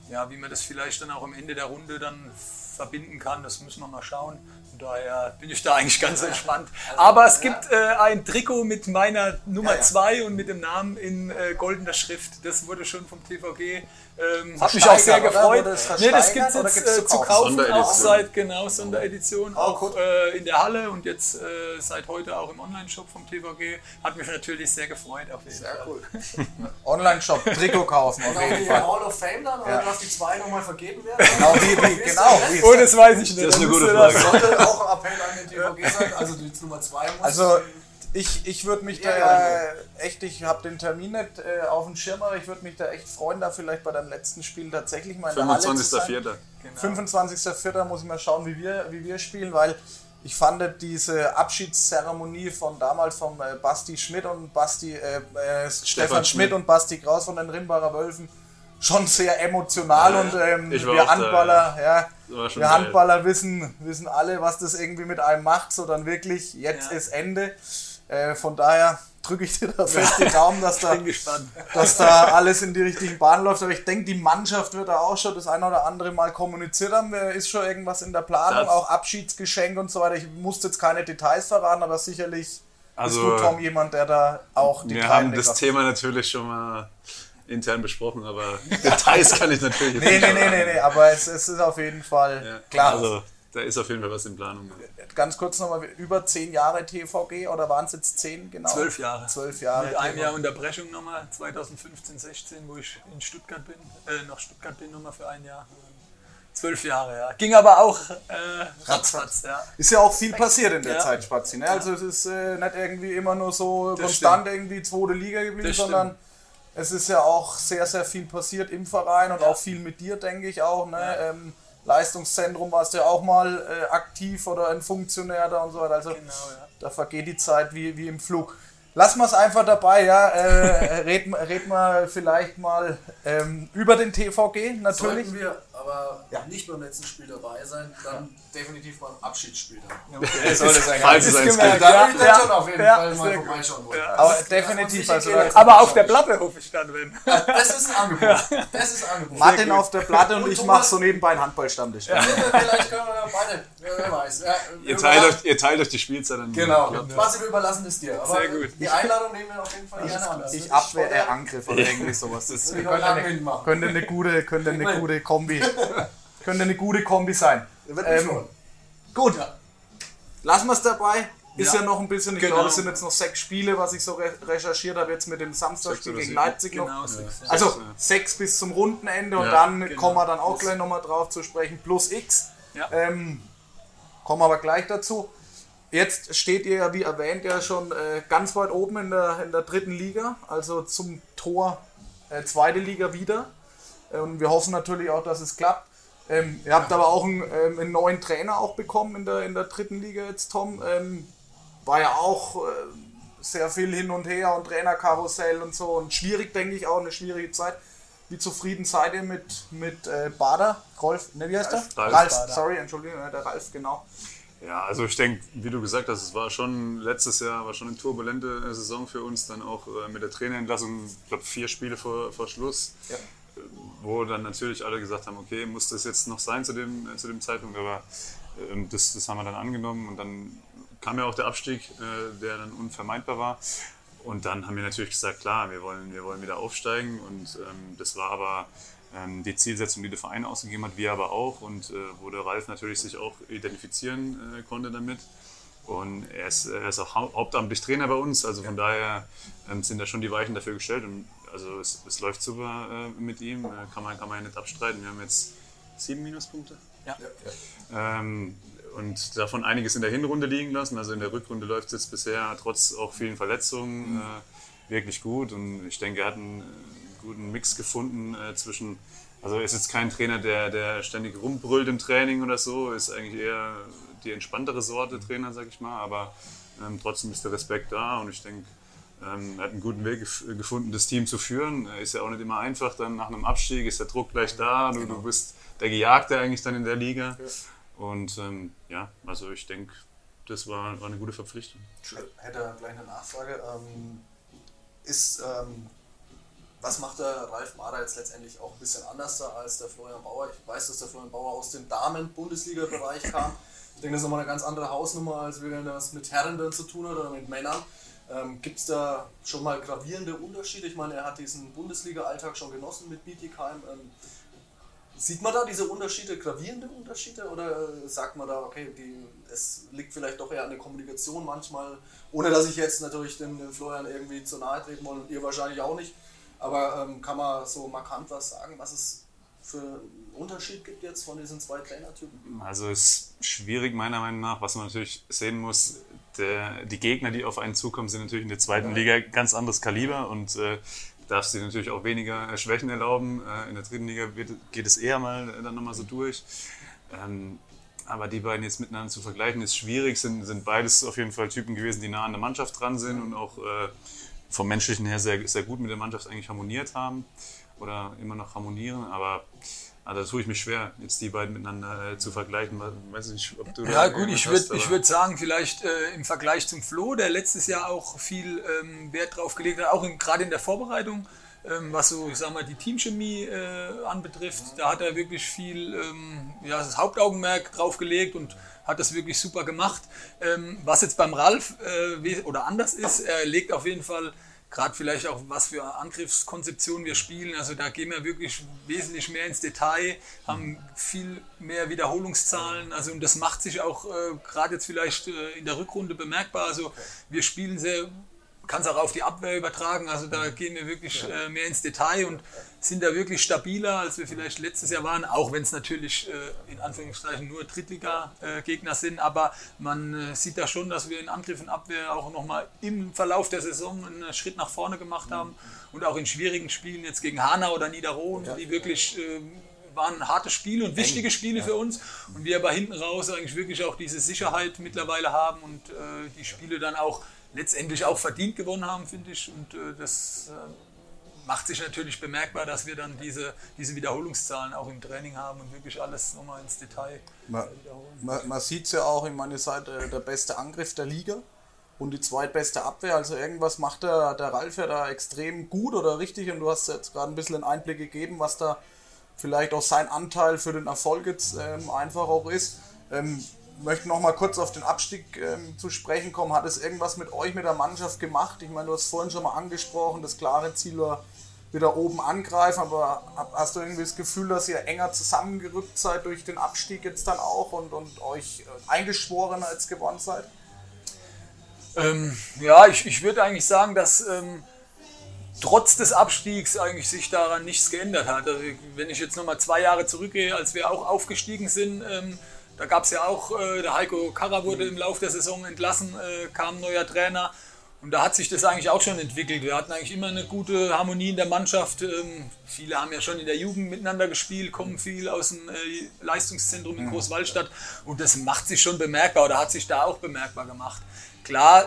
Ja, wie man das vielleicht dann auch am Ende der Runde dann verbinden kann, das müssen wir mal schauen. daher bin ich da eigentlich ganz entspannt. Also, aber es gibt ein Trikot mit meiner Nummer 2 und mit dem Namen in goldener Schrift. Das wurde schon vom TVG. Hat mich auch sehr gefreut. Das gibt es jetzt zu kaufen, auch seit Sonderedition, auch in der Halle und jetzt seit heute auch im Online-Shop vom TVG. Hat mich natürlich sehr gefreut. Auf jeden Fall. Cool. Online-Shop, Trikot kaufen. Auf jeden Fall. Hall of Fame dann, oder darf die 2 nochmal vergeben werden? Genau. Oh, das weiß ich nicht. Das ist eine gute Frage. Das sollte auch ein Appell an den TVG sein, also die Nummer 2 muss. Also, ich würde mich echt, ich habe den Termin nicht auf dem Schirm, aber ich würde mich da echt freuen, da vielleicht bei deinem letzten Spiel tatsächlich mal in der Halle zu sein. 25.04. Genau. Muss ich mal schauen, wie wir spielen, weil ich fand diese Abschiedszeremonie von damals vom Basti Schmidt und Stefan Schmidt und Basti Kraus von den Rimbacher Wölfen schon sehr emotional, und wir Handballer wissen alle, was das irgendwie mit einem macht, so dann wirklich, jetzt ist Ende. Von daher drücke ich dir da fest die Daumen, dass da alles in die richtigen Bahnen läuft. Aber ich denke, die Mannschaft wird da auch schon das eine oder andere Mal kommuniziert haben. Ist schon irgendwas in der Planung, auch Abschiedsgeschenk und so weiter. Ich musste jetzt keine Details verraten, aber sicherlich bist du, Tom, jemand, der da auch die Details. Wir haben das Thema natürlich schon mal intern besprochen, aber Details kann ich natürlich nicht. Nee, aber es ist auf jeden Fall klar. Also, da ist auf jeden Fall was in Planung. Ganz kurz nochmal, über 10 Jahre TVG, oder waren es jetzt 10 genau? 12 Jahre. Mit einem Jahr Unterbrechung nochmal, 2015/16, wo ich in Stuttgart bin, nach Stuttgart bin nochmal für ein Jahr. 12 Jahre, ja. Ging aber auch ratzfatz, ja. Ist ja auch viel passiert in der Zeit, Spazi, ne? Also es ist nicht irgendwie immer nur so das konstant irgendwie 2. Liga geblieben, sondern es ist ja auch sehr, sehr viel passiert im Verein und auch viel mit dir, denke ich auch, ne? Ja. Leistungszentrum warst du ja auch mal aktiv oder ein Funktionär da und so weiter. Also da vergeht die Zeit wie im Flug. Lassen wir es einfach dabei, ja. Reden wir vielleicht mal über den TVG natürlich. Sollten wir aber nicht beim letzten Spiel dabei sein, dann definitiv beim Abschiedsspiel dann. Okay. Sollte sein. Falls es eins gibt. Da würde ich dann schon auf jeden Fall mal vorbeischauen wollen. Ja. Aber definitiv. Aber auf der Platte hoffe ich dann, wenn. Ja, das ist ein Angebot. Martin auf der Platte und ich mache so nebenbei einen Handballstammtisch. Ja. Vielleicht können wir beide, wer weiß. Ja, ihr teilt euch die Spielzeit dann. Genau. Was wir überlassen, ist dir. Aber sehr gut. Die Einladung nehmen wir auf jeden Fall gerne an. Ich abwehr der Angriff oder irgendwie sowas. Das könnte eine gute Kombi sein. Gut, lassen wir es dabei. Ist ja noch ein bisschen, ich glaube, es sind jetzt noch 6 Spiele, was ich so recherchiert habe, jetzt mit dem Samstagspiel gegen Leipzig noch. Genau, 6, also 6 bis zum Rundenende und dann kommen wir dann auch gleich nochmal drauf zu sprechen, plus X. Ja. Kommen wir aber gleich dazu. Jetzt steht ihr ja, wie erwähnt, ja schon ganz weit oben in der 3. Liga, also zum Tor 2. Liga wieder. Und wir hoffen natürlich auch, dass es klappt. Ihr habt aber auch einen neuen Trainer auch bekommen in der 3. Liga jetzt, Tom. War ja auch sehr viel hin und her und Trainerkarussell und so. Und schwierig, denke ich, auch eine schwierige Zeit. Wie zufrieden seid ihr mit Bader? Ralf, genau. Ja, also ich denke, wie du gesagt hast, es war schon letztes Jahr eine turbulente Saison für uns. Dann auch mit der Trainerentlassung, ich glaube 4 Spiele vor Schluss. Ja. Wo dann natürlich alle gesagt haben, okay, muss das jetzt noch sein zu dem Zeitpunkt, aber das haben wir dann angenommen und dann kam ja auch der Abstieg, der dann unvermeidbar war und dann haben wir natürlich gesagt, klar, wir wollen wieder aufsteigen und das war aber die Zielsetzung, die der Verein ausgegeben hat, wir aber auch und wo der Ralf natürlich sich auch identifizieren konnte damit. Und er ist auch hauptamtlich Trainer bei uns, also von daher sind da schon die Weichen dafür gestellt. Und also es läuft super mit ihm, kann man ja nicht abstreiten. Wir haben jetzt 7 Minuspunkte. Ja. Und davon einiges in der Hinrunde liegen lassen. Also in der Rückrunde läuft es jetzt bisher trotz auch vielen Verletzungen wirklich gut. Und ich denke, er hat einen guten Mix gefunden zwischen. Also ist jetzt kein Trainer, der ständig rumbrüllt im Training oder so. Ist eigentlich eher die entspanntere Sorte Trainer, sag ich mal. Aber trotzdem ist der Respekt da und ich denke, er hat einen guten Weg gefunden, das Team zu führen. Ist ja auch nicht immer einfach, dann nach einem Abstieg ist der Druck gleich da. Du bist der Gejagte eigentlich dann in der Liga. Okay. Und also ich denke, das war eine gute Verpflichtung. Hätte gleich eine Nachfrage. Was macht der Ralf Bader jetzt letztendlich auch ein bisschen anders da als der Florian Bauer? Ich weiß, dass der Florian Bauer aus dem Damen-Bundesliga-Bereich kam. Ich denke, das ist nochmal eine ganz andere Hausnummer, als wenn das mit Herren dann zu tun hat oder mit Männern. Gibt es da schon mal gravierende Unterschiede? Ich meine, er hat diesen Bundesliga-Alltag schon genossen mit Bietigheim. Sieht man da diese Unterschiede, gravierende Unterschiede, oder sagt man da, okay, es liegt vielleicht doch eher an der Kommunikation manchmal, ohne dass ich jetzt natürlich den Florian irgendwie zu nahe treten wollte und ihr wahrscheinlich auch nicht, aber kann man so markant was sagen, was es für einen Unterschied gibt jetzt von diesen zwei Trainertypen? Also es ist schwierig meiner Meinung nach, was man natürlich sehen muss, die Gegner, die auf einen zukommen, sind natürlich in der zweiten Liga ganz anderes Kaliber und darf sie natürlich auch weniger Schwächen erlauben. In der dritten Liga geht es eher dann nochmal so durch. Aber die beiden jetzt miteinander zu vergleichen, ist schwierig. Sind beides auf jeden Fall Typen gewesen, die nah an der Mannschaft dran sind und auch vom Menschlichen her sehr, sehr gut mit der Mannschaft eigentlich harmoniert haben oder immer noch harmonieren. Aber da tue ich mich schwer, jetzt die beiden miteinander zu vergleichen. Weiß nicht, ob du ja gut, ich würde sagen, vielleicht im Vergleich zum Flo, der letztes Jahr auch viel Wert drauf gelegt hat, auch gerade in der Vorbereitung, was so, ich sag mal, die Teamchemie anbetrifft. Da hat er wirklich viel das Hauptaugenmerk drauf gelegt und hat das wirklich super gemacht. Was jetzt beim Ralf oder anders ist, er legt auf jeden Fall gerade vielleicht auch, was für Angriffskonzeptionen wir spielen, also da gehen wir wirklich wesentlich mehr ins Detail, haben viel mehr Wiederholungszahlen, also und das macht sich auch gerade jetzt vielleicht in der Rückrunde bemerkbar, also wir spielen sehr, kann es auch auf die Abwehr übertragen, also da gehen wir wirklich mehr ins Detail und sind da wirklich stabiler, als wir vielleicht letztes Jahr waren, auch wenn es natürlich in Anführungszeichen nur Drittliga-Gegner sind, aber man sieht da schon, dass wir in Angriff und Abwehr auch nochmal im Verlauf der Saison einen Schritt nach vorne gemacht haben und auch in schwierigen Spielen jetzt gegen Hanau oder Niederroden, die wirklich waren harte Spiele und wichtige Spiele für uns und wir aber hinten raus eigentlich wirklich auch diese Sicherheit mittlerweile haben und die Spiele dann auch letztendlich auch verdient gewonnen haben, finde ich. Und das macht sich natürlich bemerkbar, dass wir dann diese Wiederholungszahlen auch im Training haben und wirklich alles nochmal ins Detail wiederholen. Man sieht es ja auch, ich meine, ihr seid der beste Angriff der Liga und die zweitbeste Abwehr. Also irgendwas macht der Ralf ja da extrem gut oder richtig. Und du hast jetzt gerade ein bisschen einen Einblick gegeben, was da vielleicht auch sein Anteil für den Erfolg jetzt einfach auch ist. Ich möchte noch mal kurz auf den Abstieg zu sprechen kommen. Hat es irgendwas mit euch, mit der Mannschaft gemacht? Ich meine, du hast vorhin schon mal angesprochen, das klare Ziel war wieder oben angreifen, aber hast du irgendwie das Gefühl, dass ihr enger zusammengerückt seid durch den Abstieg jetzt dann auch und euch eingeschworener als gewonnen seid? Ich würde eigentlich sagen, dass trotz des Abstiegs eigentlich sich daran nichts geändert hat. Also, wenn ich jetzt noch mal 2 Jahre zurückgehe, als wir auch aufgestiegen sind, da gab es ja auch, der Heiko Karrer wurde im Laufe der Saison entlassen, kam ein neuer Trainer und da hat sich das eigentlich auch schon entwickelt. Wir hatten eigentlich immer eine gute Harmonie in der Mannschaft. Viele haben ja schon in der Jugend miteinander gespielt, kommen viel aus dem Leistungszentrum in Großwallstadt und das macht sich schon bemerkbar oder hat sich da auch bemerkbar gemacht. Klar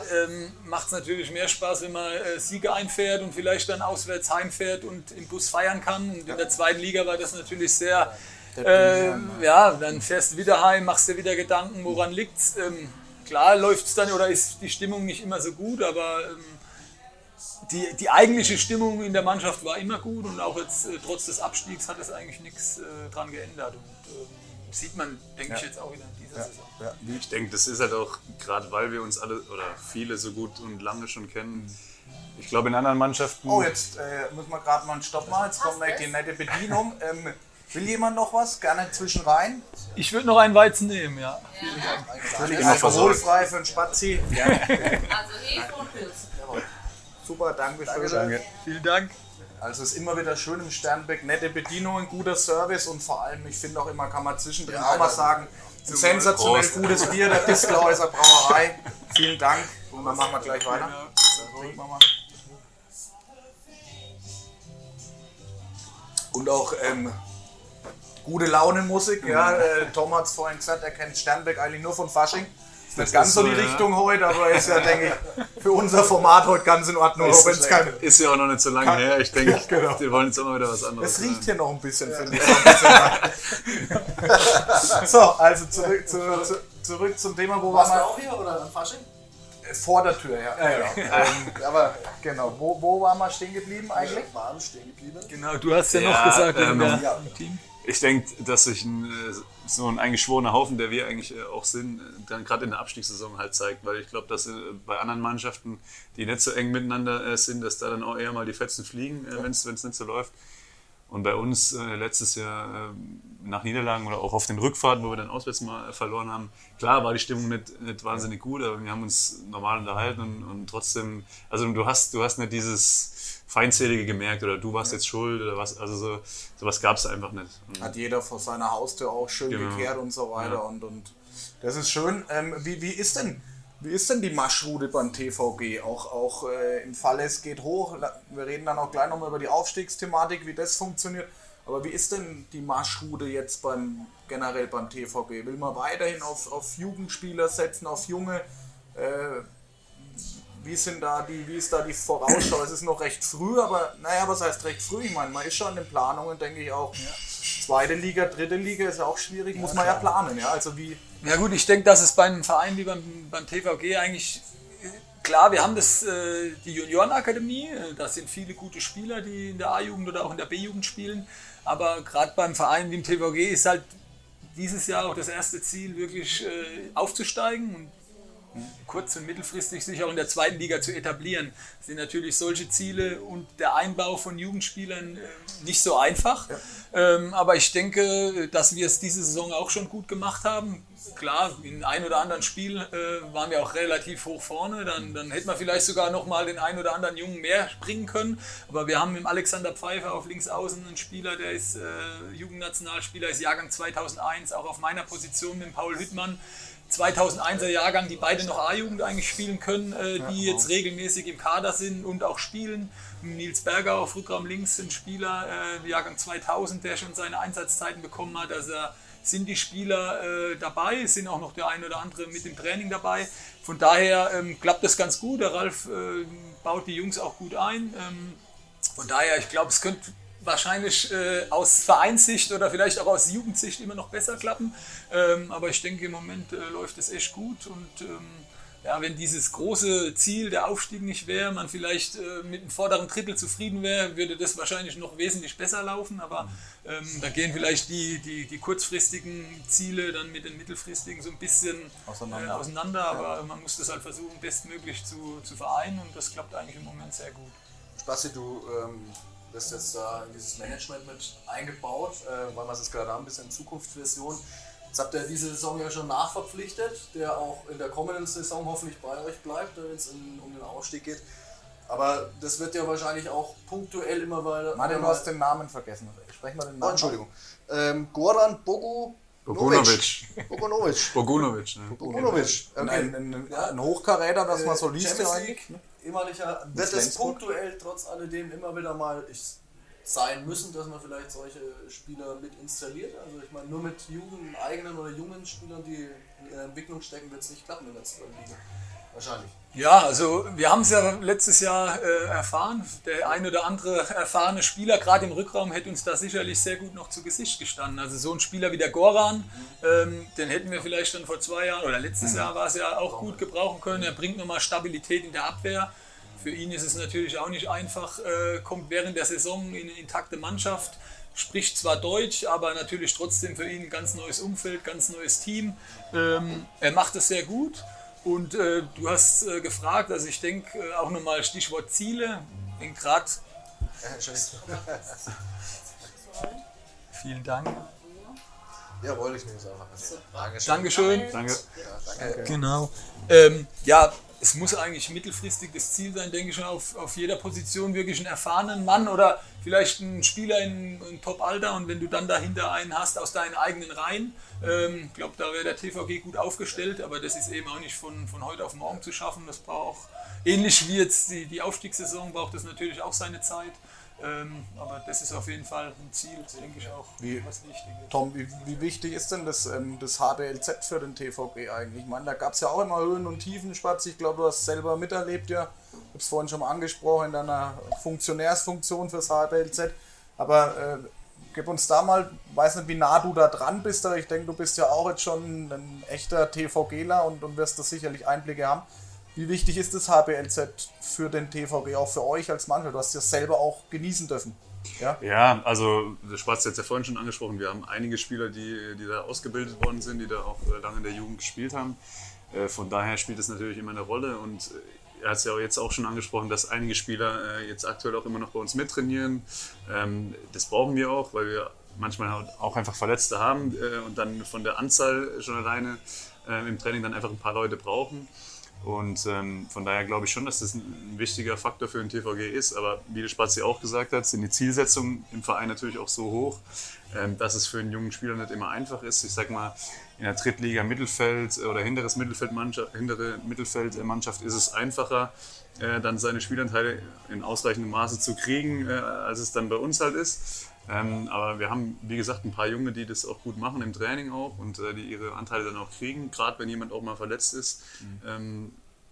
macht es natürlich mehr Spaß, wenn man Siege einfährt und vielleicht dann auswärts heimfährt und im Bus feiern kann und in der zweiten Liga war das natürlich sehr... dann fährst du wieder heim, machst dir wieder Gedanken, woran liegt es. Klar läuft es dann oder ist die Stimmung nicht immer so gut, aber die eigentliche Stimmung in der Mannschaft war immer gut und auch jetzt trotz des Abstiegs hat es eigentlich nichts dran geändert. Und, sieht man, denke ich, jetzt auch wieder in dieser Saison. Ja. Ich denke, das ist halt auch, gerade weil wir uns alle oder viele so gut und lange schon kennen, ich glaube in anderen Mannschaften... Oh, jetzt muss man gerade mal einen Stopp machen, jetzt kommt die nette Bedienung. Will jemand noch was? Gerne zwischenrein. Ich würde noch einen Weizen nehmen, ja. Vielen Dank. Natürlich alkoholfrei für einen Spazi. Ja. Also Hefe und Pilz. Super, danke. Vielen Dank. Also es ist immer wieder schön im Sternberg, nette Bedienungen, guter Service und vor allem, ich finde auch immer, kann man zwischendrin auch mal sagen, sensationell gutes Bier der Distelhäuser Brauerei. Vielen Dank und dann machen wir gleich weiter. Dann trinken wir mal. Und auch gute Laune-Musik, Tom hat es vorhin gesagt, er kennt Sternberg eigentlich nur von Fasching. Ist nicht ganz so die Richtung heute, aber ist ja, denke ich, für unser Format heute ganz in Ordnung. Ist ja auch noch nicht so lange her, ich denke, wir wollen jetzt auch mal wieder was anderes. Es riecht hier noch ein bisschen, finde ich. So, also zurück zum Thema, wo warst du auch hier oder Fasching? Vor der Tür, ja. Aber genau, wo waren wir stehen geblieben eigentlich? Wir waren stehen geblieben. Genau, du hast ja, noch gesagt, im Team. Ich denke, dass sich so ein eingeschworener Haufen, der wir eigentlich auch sind, dann gerade in der Abstiegssaison halt zeigt. Weil ich glaube, dass bei anderen Mannschaften, die nicht so eng miteinander sind, dass da dann auch eher mal die Fetzen fliegen, wenn es nicht so läuft. Und bei uns letztes Jahr nach Niederlagen oder auch auf den Rückfahrten, wo wir dann auswärts mal verloren haben, klar war die Stimmung nicht wahnsinnig gut, aber wir haben uns normal unterhalten und trotzdem, also du hast nicht dieses Feindselige gemerkt oder du warst jetzt schuld oder was, also sowas gab es einfach nicht. Und hat jeder vor seiner Haustür auch schön gekehrt und so weiter und das ist schön. Wie ist denn die Marschroute beim TVG? Auch im Fall es geht hoch, wir reden dann auch gleich nochmal über die Aufstiegsthematik, wie das funktioniert. Aber wie ist denn die Marschroute jetzt generell beim TVG? Will man weiterhin auf Jugendspieler setzen, auf Junge? Wie ist da die Vorausschau? Es ist noch recht früh, aber was heißt recht früh? Ich meine, man ist schon in den Planungen, denke ich auch. Ja. Zweite Liga, dritte Liga ist ja auch schwierig, muss man planen. Ja? Also wie gut, ich denke, dass es bei einem Verein wie beim TVG eigentlich, klar, wir haben die Juniorenakademie, da sind viele gute Spieler, die in der A-Jugend oder auch in der B-Jugend spielen, aber gerade beim Verein wie im TVG ist halt dieses Jahr auch das erste Ziel, wirklich aufzusteigen und kurz- und mittelfristig sich auch in der zweiten Liga zu etablieren. Das sind natürlich solche Ziele und der Einbau von Jugendspielern nicht so einfach. Ja. Aber ich denke, dass wir es diese Saison auch schon gut gemacht haben. Klar, in einem oder anderen Spiel waren wir auch relativ hoch vorne. Dann hätten wir vielleicht sogar nochmal den einen oder anderen Jungen mehr bringen können. Aber wir haben im Alexander Pfeiffer auf Linksaußen einen Spieler, der ist Jugendnationalspieler, ist Jahrgang 2001, auch auf meiner Position mit Paul Hüttmann. 2001er Jahrgang, die beide noch A-Jugend eigentlich spielen können, die jetzt regelmäßig im Kader sind und auch spielen. Nils Berger auf Rückraum links, ein Spieler, Jahrgang 2000, der schon seine Einsatzzeiten bekommen hat. Also sind die Spieler dabei, es sind auch noch der ein oder andere mit dem Training dabei. Von daher klappt das ganz gut, der Ralf baut die Jungs auch gut ein. Von daher, ich glaube, es könnte wahrscheinlich aus Vereinssicht oder vielleicht auch aus Jugendsicht immer noch besser klappen. Aber ich denke, im Moment läuft es echt gut. Und wenn dieses große Ziel, der Aufstieg nicht wäre, man vielleicht mit dem vorderen Drittel zufrieden wäre, würde das wahrscheinlich noch wesentlich besser laufen. Aber da gehen vielleicht die kurzfristigen Ziele dann mit den mittelfristigen so ein bisschen auseinander. Ja. Aber man muss das halt versuchen, bestmöglich zu vereinen. Und das klappt eigentlich im Moment sehr gut. Spassi, du... Das ist jetzt da dieses Management mit eingebaut, weil wir es jetzt gerade haben, ein bisschen Zukunftsversion. Jetzt habt ihr diese Saison ja schon nachverpflichtet, der auch in der kommenden Saison hoffentlich bei euch bleibt, wenn es um den Aufstieg geht. Aber das wird ja wahrscheinlich auch punktuell immer weiter... Martin, du hast den Namen vergessen. Sprechen wir den Namen. Oh, Entschuldigung. Goran Bogu... Bogunovic. Okay. Ein Hochkaräter, das man so liest. Immerlicher, wird es punktuell trotz alledem immer wieder mal sein müssen, dass man vielleicht solche Spieler mit installiert. Also ich meine, nur mit eigenen oder jungen Spielern, die in ihrer Entwicklung stecken, wird es nicht klappen in der zweiten Liga. Wahrscheinlich. Ja, also wir haben es ja letztes Jahr erfahren. Der ein oder andere erfahrene Spieler, gerade im Rückraum, hätte uns da sicherlich sehr gut noch zu Gesicht gestanden. Also so ein Spieler wie der Goran, den hätten wir vielleicht dann vor 2 Jahren oder letztes Jahr war es ja auch gut gebrauchen können. Er bringt nochmal Stabilität in der Abwehr. Für ihn ist es natürlich auch nicht einfach, kommt während der Saison in eine intakte Mannschaft, spricht zwar Deutsch, aber natürlich trotzdem für ihn ein ganz neues Umfeld, ganz neues Team. Er macht es sehr gut. Und du hast gefragt, also ich denke auch nochmal Stichwort Ziele in Graz. Vielen Dank. Ja, wollte ich nicht sagen. Dankeschön. Danke. Genau. Es muss eigentlich mittelfristig das Ziel sein, denke ich, auf jeder Position wirklich einen erfahrenen Mann oder vielleicht einen Spieler in Top-Alter und wenn du dann dahinter einen hast aus deinen eigenen Reihen, ich glaube, da wäre der TVG gut aufgestellt, aber das ist eben auch nicht von heute auf morgen zu schaffen. Das braucht, ähnlich wie jetzt die Aufstiegssaison, braucht das natürlich auch seine Zeit. Aber das ist auf jeden Fall ein Ziel, denke ich auch, was wichtig ist. Tom, wie wichtig ist denn das HBLZ für den TVG eigentlich? Ich meine, da gab es ja auch immer Höhen und Tiefen, Spatz. Ich glaube, du hast es selber miterlebt, ja. Ich habe es vorhin schon mal angesprochen, in deiner Funktionärsfunktion fürs HBLZ. Aber gib uns da mal, weiß nicht, wie nah du da dran bist, aber ich denke, du bist ja auch jetzt schon ein echter TVGler und wirst da sicherlich Einblicke haben. Wie wichtig ist das HBLZ für den TVB, auch für euch als Mannschaft? Du hast ja selber auch genießen dürfen. Ja, ja, also der Spaß hat es ja vorhin schon angesprochen. Wir haben einige Spieler, die da ausgebildet worden sind, die da auch lange in der Jugend gespielt haben. Von daher spielt es natürlich immer eine Rolle. Und er hat es ja auch jetzt auch schon angesprochen, dass einige Spieler jetzt aktuell auch immer noch bei uns mittrainieren. Das brauchen wir auch, weil wir manchmal auch einfach Verletzte haben und dann von der Anzahl schon alleine im Training dann einfach ein paar Leute brauchen. Und von daher glaube ich schon, dass das ein wichtiger Faktor für den TVG ist. Aber wie der Spatzi auch gesagt hat, sind die Zielsetzungen im Verein natürlich auch so hoch, dass es für einen jungen Spieler nicht immer einfach ist. Ich sag mal, in der Drittliga Mittelfeld oder hintere Mittelfeldmannschaft ist es einfacher, dann seine Spielanteile in ausreichendem Maße zu kriegen, als es dann bei uns halt ist. Aber wir haben, wie gesagt, ein paar Junge, die das auch gut machen, im Training auch, und die ihre Anteile dann auch kriegen, gerade wenn jemand auch mal verletzt ist.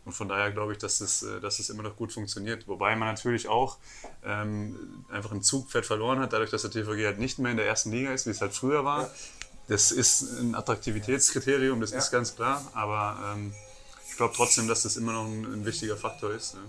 Und von daher glaube ich, dass das immer noch gut funktioniert. Wobei man natürlich auch einfach ein Zugpferd verloren hat, dadurch, dass der TVG halt nicht mehr in der ersten Liga ist, wie es halt früher war. Ja. Das ist ein Attraktivitätskriterium, das ist ganz klar, aber ich glaube trotzdem, dass das immer noch ein wichtiger Faktor ist. Ne?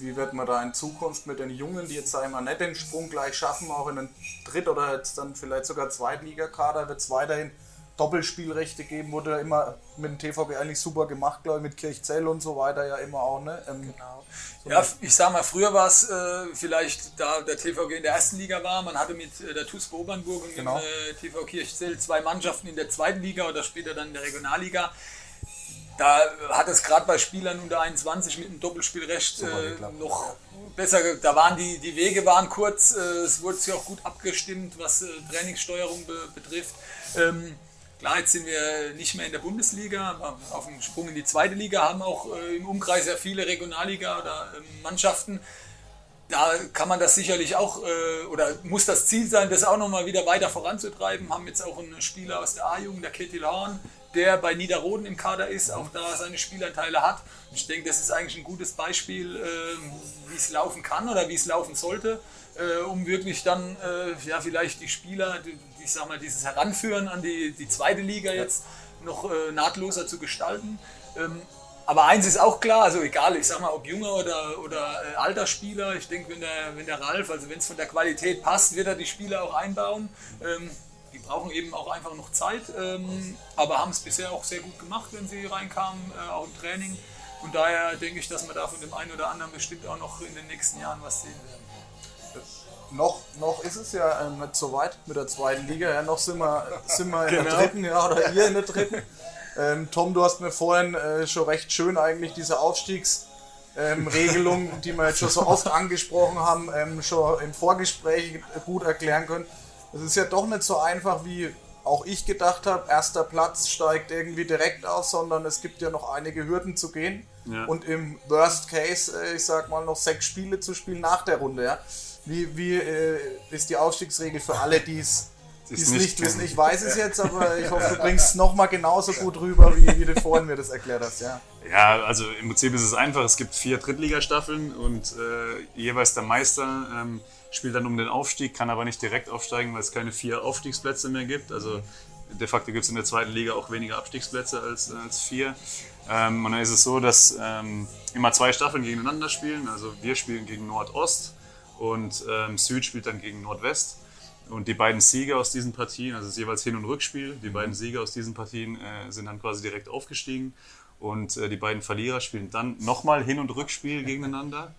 Wie wird man da in Zukunft mit den Jungen, die jetzt einmal nicht den Sprung gleich schaffen, auch in den Dritt- oder jetzt dann vielleicht sogar Zweitligakader, wird es weiterhin Doppelspielrechte geben, wurde immer mit dem TVB eigentlich super gemacht, glaube ich, mit Kirchzell und so weiter ja immer auch, ne? Genau. So ja, ich sag mal, früher war es vielleicht, da der TVG in der ersten Liga war, man hatte mit der TuS Obernburg und genau, mit TV Kirchzell zwei Mannschaften in der zweiten Liga oder später dann in der Regionalliga. Da hat es gerade bei Spielern unter 21 mit dem Doppelspielrecht noch besser, da waren die Wege waren kurz, es wurde sich auch gut abgestimmt, was Trainingssteuerung betrifft. Klar, jetzt sind wir nicht mehr in der Bundesliga, auf dem Sprung in die zweite Liga, haben auch im Umkreis ja viele Regionalliga- oder Mannschaften. Da kann man das sicherlich auch, oder muss das Ziel sein, das auch nochmal wieder weiter voranzutreiben. Haben jetzt auch einen Spieler aus der A-Jugend, der Ketil Horn, der bei Niederroden im Kader ist, auch da seine Spielanteile hat. Ich denke, das ist eigentlich ein gutes Beispiel, wie es laufen kann oder wie es laufen sollte, um wirklich dann ja, vielleicht die Spieler, ich sag mal, dieses Heranführen an die zweite Liga jetzt noch nahtloser zu gestalten. Aber eins ist auch klar, also egal, ich sag mal, ob junger oder alter Spieler, ich denke, wenn der Ralf, also wenn es von der Qualität passt, wird er die Spieler auch einbauen. Die brauchen eben auch einfach noch Zeit, aber haben es bisher auch sehr gut gemacht, wenn sie reinkamen, auch im Training. Und daher denke ich, dass man da von dem einen oder anderen bestimmt auch noch in den nächsten Jahren was sehen werden. Noch ist es ja nicht so weit mit der zweiten Liga, ja, noch sind wir genau, in der dritten, ja, oder ihr in der dritten. Tom, du hast mir vorhin schon recht schön eigentlich diese Aufstiegsregelung, die wir jetzt schon so oft angesprochen haben, schon im Vorgespräch gut erklären können. Es ist ja doch nicht so einfach, wie auch ich gedacht habe, erster Platz steigt irgendwie direkt auf, sondern es gibt ja noch einige Hürden zu gehen, ja, und im Worst Case, ich sag mal, noch 6 Spiele zu spielen nach der Runde. Ja. Wie ist die Aufstiegsregel für alle, die es nicht wissen? Ich weiß es jetzt, aber ich hoffe, du bringst es nochmal genauso gut rüber, wie du vorhin mir das erklärt hast. Ja. Ja, also im Prinzip ist es einfach, es gibt 4 Drittligastaffeln und jeweils der Meister spielt dann um den Aufstieg, kann aber nicht direkt aufsteigen, weil es keine 4 Aufstiegsplätze mehr gibt. Also de facto gibt es in der zweiten Liga auch weniger Abstiegsplätze als 4. Und dann ist es so, dass immer 2 Staffeln gegeneinander spielen. Also wir spielen gegen Nordost und Süd spielt dann gegen Nordwest. Und die beiden Sieger aus diesen Partien, also es ist jeweils Hin- und Rückspiel, die beiden Sieger aus diesen Partien sind dann quasi direkt aufgestiegen. Und die beiden Verlierer spielen dann nochmal Hin- und Rückspiel gegeneinander,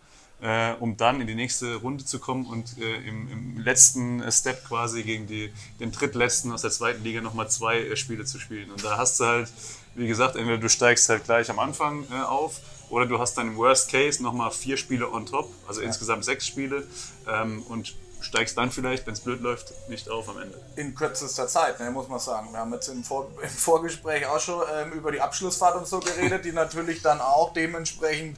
um dann in die nächste Runde zu kommen und im letzten Step quasi gegen den drittletzten aus der zweiten Liga nochmal 2 Spiele zu spielen. Und da hast du halt, wie gesagt, entweder du steigst halt gleich am Anfang auf oder du hast dann im Worst Case nochmal 4 Spiele on top, also insgesamt 6 Spiele, und steigst dann vielleicht, wenn es blöd läuft, nicht auf am Ende. In kürzester Zeit, ne, muss man sagen. Wir haben jetzt im Vorgespräch auch schon über die Abschlussfahrt und so geredet, die natürlich dann auch dementsprechend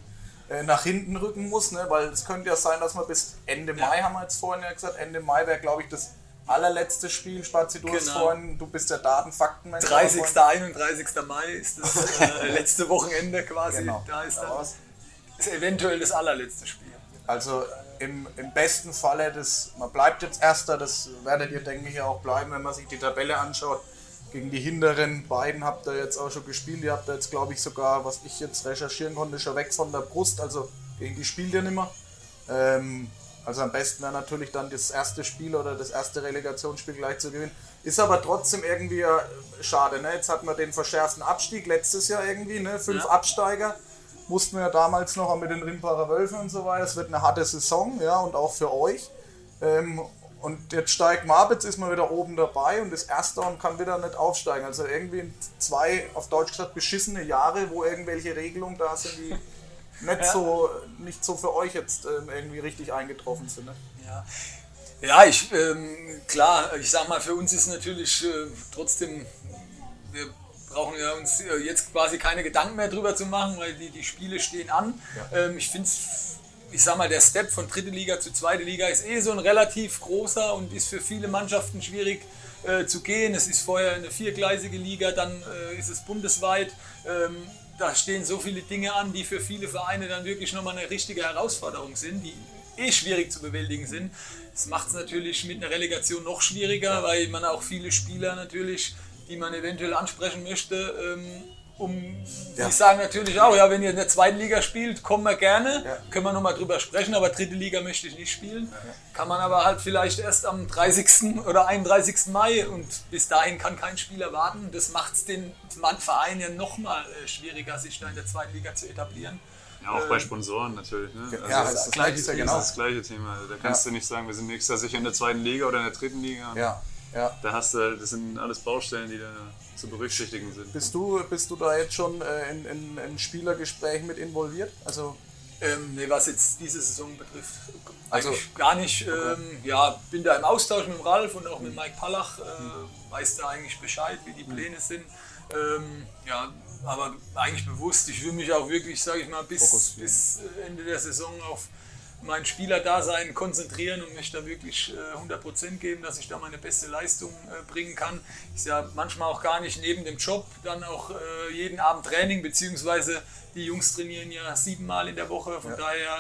nach hinten rücken muss, ne, weil es könnte ja sein, dass wir bis Ende Mai, haben wir jetzt vorhin ja gesagt, Ende Mai wäre, glaube ich, das allerletzte Spiel. Spazi, du hast vorhin, du bist der Datenfaktenmensch. 30. 31. Mai ist das letzte Wochenende quasi. Genau. Da ist dann ist eventuell das allerletzte Spiel. Also im besten Falle, man bleibt jetzt Erster, das werdet ihr, denke ich, auch bleiben, wenn man sich die Tabelle anschaut. Gegen die hinteren beiden habt ihr jetzt auch schon gespielt. Ihr habt da jetzt, glaube ich, sogar, was ich jetzt recherchieren konnte, schon weg von der Brust. Also gegen die spielt ihr nicht mehr. Also am besten wäre natürlich dann das erste Spiel oder das erste Relegationsspiel gleich zu gewinnen. Ist aber trotzdem irgendwie schade. Ne? Jetzt hatten wir den verschärften Abstieg letztes Jahr irgendwie. Ne? 5 Absteiger mussten wir ja damals noch mit den Rimparer Wölfen und so weiter. Es wird eine harte Saison, ja, und auch für euch. Und jetzt steigt man ab, jetzt ist man wieder oben dabei und ist Erster und kann wieder nicht aufsteigen. Also irgendwie 2, auf Deutsch gesagt, beschissene Jahre, wo irgendwelche Regelungen da sind, die nicht so für euch jetzt irgendwie richtig eingetroffen sind. Ne? Ja, klar, ich sag mal, für uns ist natürlich trotzdem, wir brauchen ja uns jetzt quasi keine Gedanken mehr drüber zu machen, weil die Spiele stehen an. Ja. Ich finde es, ich sag mal, der Step von dritte Liga zu zweite Liga ist eh so ein relativ großer und ist für viele Mannschaften schwierig zu gehen. Es ist vorher eine viergleisige Liga, dann ist es bundesweit. Da stehen so viele Dinge an, die für viele Vereine dann wirklich nochmal eine richtige Herausforderung sind, die eh schwierig zu bewältigen sind. Das macht es natürlich mit einer Relegation noch schwieriger, weil man auch viele Spieler natürlich, die man eventuell ansprechen möchte, die sagen natürlich auch, ja, wenn ihr in der zweiten Liga spielt, kommen wir gerne, können wir nochmal drüber sprechen, aber dritte Liga möchte ich nicht spielen. Kann man aber halt vielleicht erst am 30. oder 31. Mai und bis dahin kann kein Spieler warten. Das macht es den Verein ja nochmal schwieriger, sich da in der zweiten Liga zu etablieren. Ja, auch bei Sponsoren natürlich. Ne? Also ja, das ist das gleiche Thema. Da kannst du nicht sagen, wir sind nächstes Jahr sicher in der zweiten Liga oder in der dritten Liga. Ja. Da hast du, das sind alles Baustellen, die da zu berücksichtigen sind. Bist du da jetzt schon in Spielergesprächen mit involviert? Also nee, was jetzt diese Saison betrifft, eigentlich gar nicht. Okay. Bin da im Austausch mit Ralf und auch mit Mike Paller, weiß da eigentlich Bescheid, wie die Pläne sind. Aber eigentlich bewusst, ich will mich auch wirklich, sage ich mal, bis Ende der Saison auf mein Spielerdasein konzentrieren und mich da wirklich 100% geben, dass ich da meine beste Leistung bringen kann. Ist ja manchmal auch gar nicht neben dem Job dann auch jeden Abend Training, beziehungsweise die Jungs trainieren ja 7 Mal in der Woche, von daher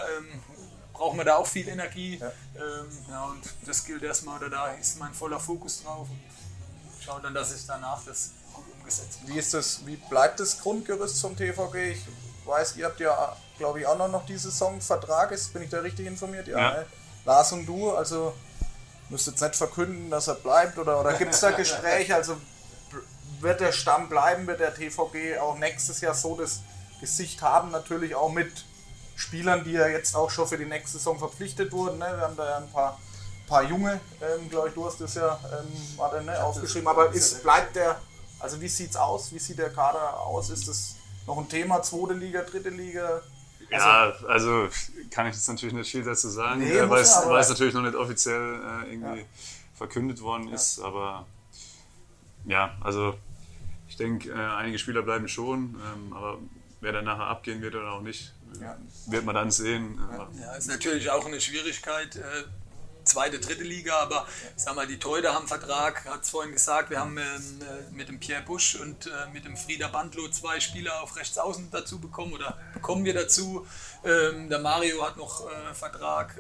braucht man da auch viel Energie. Und das gilt erstmal, da ist mein voller Fokus drauf und schaue dann, dass ich danach das gut umgesetzt habe. Wie bleibt das Grundgerüst zum TVG? Ich weiß, ihr habt ja, glaube ich, auch noch die Saison Vertrag ist, bin ich da richtig informiert? Ja. Lars und du, also müsst jetzt nicht verkünden, dass er bleibt oder gibt es da Gespräche? Also wird der Stamm bleiben, wird der TVG auch nächstes Jahr so das Gesicht haben, natürlich auch mit Spielern, die ja jetzt auch schon für die nächste Saison verpflichtet wurden. Ne? Wir haben da ja ein paar Junge, glaube ich, du hast das ja aufgeschrieben, aber wie sieht's aus? Wie sieht der Kader aus? Ist das noch ein Thema, 2. Liga, 3. Liga? Also, kann ich jetzt natürlich nicht viel dazu sagen, weil es natürlich noch nicht offiziell verkündet worden ist, aber ja, also ich denke, einige Spieler bleiben schon, aber wer dann nachher abgehen wird oder auch nicht, wird man dann sehen. Ja, ist natürlich auch eine Schwierigkeit, 2., 3. Liga, aber ich sag mal, die Teude haben Vertrag, hat es vorhin gesagt, wir haben mit dem Pierre Busch und mit dem Frieder Bandlo 2 Spieler auf Rechtsaußen dazu bekommen oder bekommen wir dazu. Der Mario hat noch Vertrag,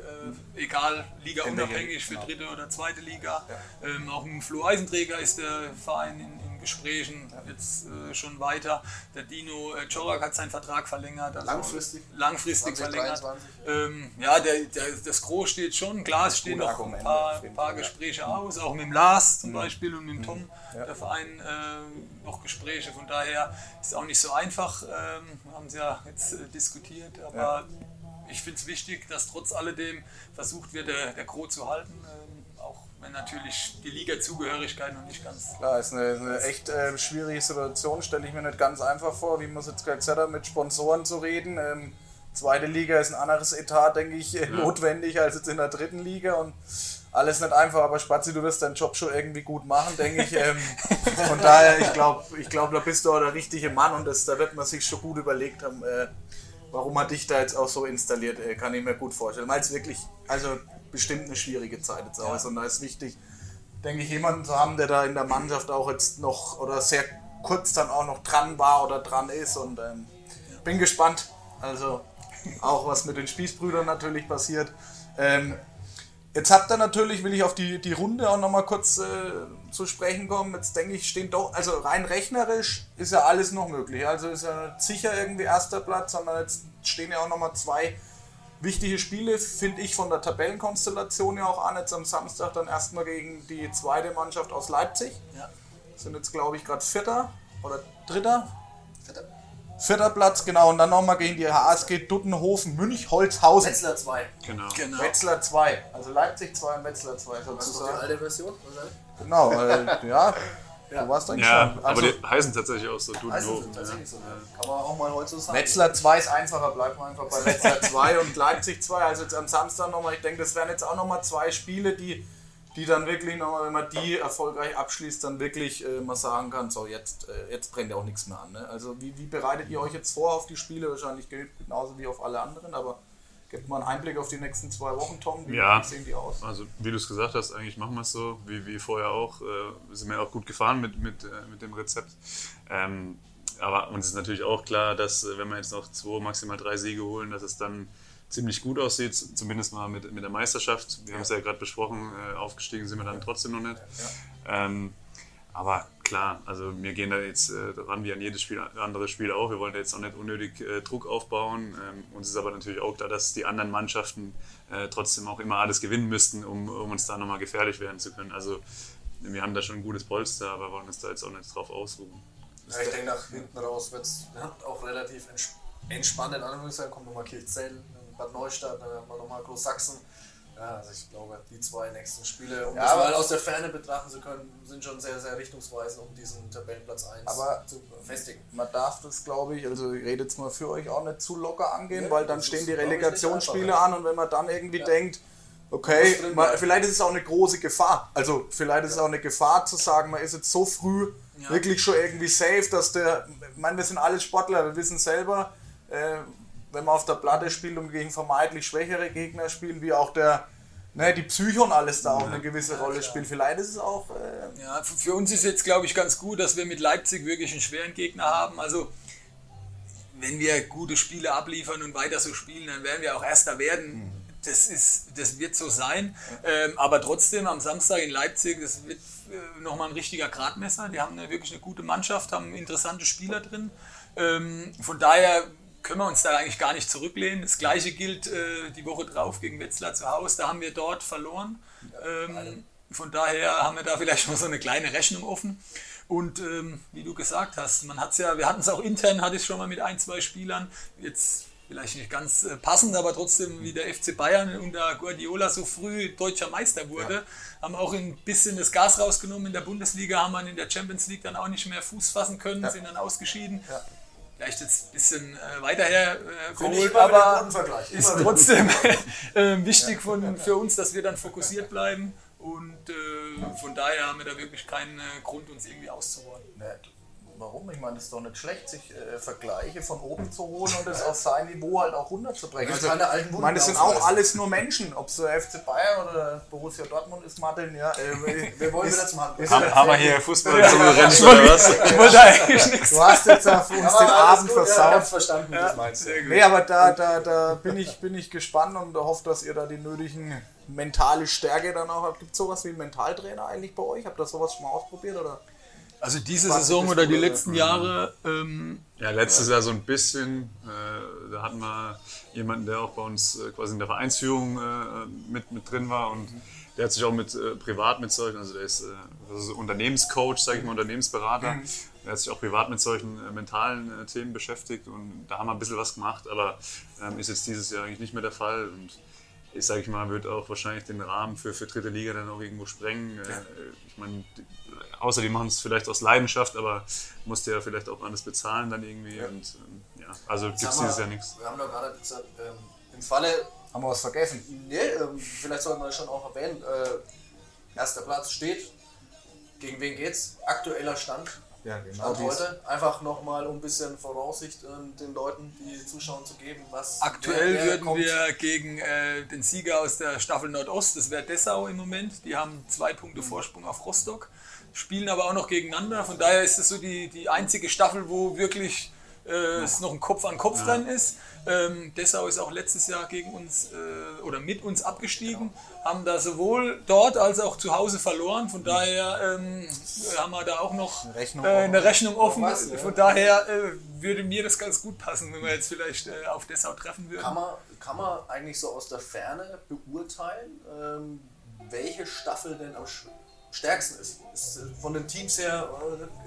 egal, Liga unabhängig für 3. oder 2. Liga. Auch mit dem Flo Eisenträger ist der Verein in Gesprächen jetzt schon weiter. Der Dino Czorak hat seinen Vertrag verlängert. Also langfristig verlängert. Das Gros steht schon, klar, es stehen noch ein paar Gespräche aus, auch mit dem Lars zum Beispiel und mit dem Tom, der Verein, noch Gespräche, von daher ist es auch nicht so einfach, haben sie ja jetzt diskutiert, aber ich finde es wichtig, dass trotz alledem versucht wird, der Gros zu halten, auch wenn natürlich die Liga-Zugehörigkeit noch nicht ganz... Klar, ist eine echt schwierige Situation, stelle ich mir nicht ganz einfach vor, wie man es jetzt gerade gesagt hat, mit Sponsoren zu reden. 2. Liga ist ein anderes Etat, denke ich, notwendig als jetzt in der 3. Liga und alles nicht einfach, aber Spazi, du wirst deinen Job schon irgendwie gut machen, denke ich. Von daher, ich glaube, da bist du auch der richtige Mann und da wird man sich schon gut überlegt haben, warum man dich da jetzt auch so installiert, kann ich mir gut vorstellen, weil es wirklich, also bestimmt eine schwierige Zeit jetzt auch ist und da ist wichtig, denke ich, jemanden zu haben, der da in der Mannschaft auch jetzt noch oder sehr kurz dann auch noch dran war oder dran ist und bin gespannt, also auch was mit den Spießbrüdern natürlich passiert. Jetzt habt ihr natürlich, will ich auf die Runde auch nochmal kurz zu sprechen kommen, jetzt denke ich, stehen doch, also rein rechnerisch ist ja alles noch möglich, also ist ja sicher irgendwie erster Platz, sondern jetzt stehen ja auch nochmal zwei wichtige Spiele, finde ich, von der Tabellenkonstellation ja auch an, jetzt am Samstag dann erstmal gegen die zweite Mannschaft aus Leipzig, ja. Sind jetzt glaube ich gerade vierter Platz, genau, und dann nochmal gegen die HSG Duttenhofen, Münch, Holzhausen. Wetzlar 2. Genau. Wetzlar 2. Also Leipzig 2 und Wetzlar 2 sozusagen. Das ist die alte Version, oder? Genau, weil, ja, du warst eigentlich schon. Also, aber die heißen tatsächlich auch so Duttenhofen. Tatsächlich so, kann man auch mal heute so sagen. Wetzlar 2 ist einfacher, bleibt man einfach bei Wetzlar 2 und Leipzig 2. Also jetzt am Samstag nochmal, ich denke, das wären jetzt auch nochmal zwei Spiele, die dann wirklich nochmal, wenn man die erfolgreich abschließt, dann wirklich mal sagen kann, so jetzt brennt ja auch nichts mehr an. Ne? Also wie bereitet ihr euch jetzt vor auf die Spiele? Wahrscheinlich genauso wie auf alle anderen, aber gebt mal einen Einblick auf die nächsten 2 Wochen, Tom, wie sehen die aus? Also wie du es gesagt hast, eigentlich machen wir es so, wie vorher auch. Wir sind ja auch gut gefahren mit dem Rezept. Aber uns ist natürlich auch klar, dass wenn wir jetzt noch 2, maximal 3 Siege holen, dass es dann ziemlich gut aussieht, zumindest mal mit der Meisterschaft. Wir haben es ja gerade besprochen, aufgestiegen sind wir dann trotzdem noch nicht. Ja. Aber klar, also wir gehen da jetzt ran wie an jedes Spiel, andere Spiel auch. Wir wollen da jetzt auch nicht unnötig Druck aufbauen. Uns ist aber natürlich auch klar, dass die anderen Mannschaften trotzdem auch immer alles gewinnen müssten, um uns da nochmal gefährlich werden zu können. Also wir haben da schon ein gutes Polster, aber wollen uns da jetzt auch nicht drauf ausruhen. Ja, ich denke, nach hinten raus wird es auch relativ entspannt. In Anführungszeichen kommt nochmal Kirchzell, Bad Neustadt, dann haben wir nochmal Großsachsen. Ja, also ich glaube, die 2 nächsten Spiele, um das mal aus der Ferne betrachten zu können, sind schon sehr, sehr richtungsweisend, um diesen Tabellenplatz 1 zu festigen. Man darf das, glaube ich, also ich rede jetzt mal für euch, auch nicht zu locker angehen, weil dann stehen die Relegationsspiele an und wenn man dann irgendwie denkt, okay, vielleicht ist es auch eine große Gefahr. Also vielleicht ist es auch eine Gefahr zu sagen, man ist jetzt so früh wirklich schon irgendwie safe, dass ich meine, wir sind alle Sportler, wir wissen selber, wenn man auf der Platte spielt und gegen vermeintlich schwächere Gegner spielen, wie auch die Psyche und alles da auch eine gewisse Rolle spielt. Vielleicht ist es auch... für uns ist jetzt, glaube ich, ganz gut, dass wir mit Leipzig wirklich einen schweren Gegner haben. Also wenn wir gute Spiele abliefern und weiter so spielen, dann werden wir auch Erster werden. Das wird so sein. Aber trotzdem am Samstag in Leipzig, das wird nochmal ein richtiger Gradmesser. Die haben wirklich eine gute Mannschaft, haben interessante Spieler drin. Von daher können wir uns da eigentlich gar nicht zurücklehnen. Das gleiche gilt die Woche drauf gegen Wetzlar zu Hause. Da haben wir dort verloren. Von daher haben wir da vielleicht noch so eine kleine Rechnung offen. Und wie du gesagt hast, wir hatten es auch intern, hatte ich schon mal mit 1, 2 Spielern. Jetzt vielleicht nicht ganz passend, aber trotzdem wie der FC Bayern unter Guardiola so früh deutscher Meister wurde, haben auch ein bisschen das Gas rausgenommen. In der Bundesliga haben wir in der Champions League dann auch nicht mehr Fuß fassen können, sind dann ausgeschieden. Ja. Vielleicht jetzt ein bisschen weiter hergeholt, aber ist trotzdem wichtig für uns, dass wir dann fokussiert bleiben und von daher haben wir da wirklich keinen Grund, uns irgendwie auszuräumen. Warum? Ich meine, das ist doch nicht schlecht, sich Vergleiche von oben zu holen und das auf sein Niveau halt auch runterzubrechen. Also, ich meine, das sind auch alles nur Menschen, ob es der FC Bayern oder Borussia Dortmund ist, Martin, wir wollen das machen. Haben wir hier Fußball zum Rennen oder was? Ich wollte eigentlich nichts. Du hast jetzt auf uns den Abend versaut. Ich hab's verstanden, das meinst du. Nee, aber da bin ich gespannt und hoffe, dass ihr da die nötigen mentale Stärke dann auch habt. Gibt es sowas wie einen Mentaltrainer eigentlich bei euch? Habt ihr sowas schon mal ausprobiert oder? Also diese Saison oder die letzten Jahre? Letztes Jahr so ein bisschen. Da hatten wir jemanden, der auch bei uns quasi in der Vereinsführung mit drin war und der hat sich auch privat mit solchen, also der ist also Unternehmenscoach, sage ich mal, Unternehmensberater. Der hat sich auch privat mit solchen mentalen Themen beschäftigt und da haben wir ein bisschen was gemacht, aber ist jetzt dieses Jahr eigentlich nicht mehr der Fall. Und ich sage mal, wird auch wahrscheinlich den Rahmen für 3. Liga dann auch irgendwo sprengen. Ich meine, außer die machen es vielleicht aus Leidenschaft, aber musst ja vielleicht auch alles bezahlen dann irgendwie. Ja. Und also gibt es dieses Jahr nichts. Wir haben doch gerade gesagt, im Falle... Haben wir was vergessen? Nee, vielleicht sollten wir schon auch erwähnen. Erster Platz steht. Gegen wen geht's? Aktueller Stand. Ja, genau. Stand heute. Einfach nochmal, um ein bisschen Voraussicht den Leuten, die zuschauen, zu geben, was... Aktuell würden wir gegen den Sieger aus der Staffel Nordost, das wäre Dessau im Moment, die haben 2 Punkte Vorsprung auf Rostock, spielen aber auch noch gegeneinander, von daher ist es so die einzige Staffel, wo wirklich es noch ein Kopf an Kopf dran ist. Dessau ist auch letztes Jahr gegen uns oder mit uns abgestiegen, haben da sowohl dort als auch zu Hause verloren, von daher haben wir da auch noch eine Rechnung offen. Von daher würde mir das ganz gut passen, wenn wir jetzt vielleicht auf Dessau treffen würden. Kann man eigentlich so aus der Ferne beurteilen, welche Staffel denn am stärksten ist? Von den Teams her,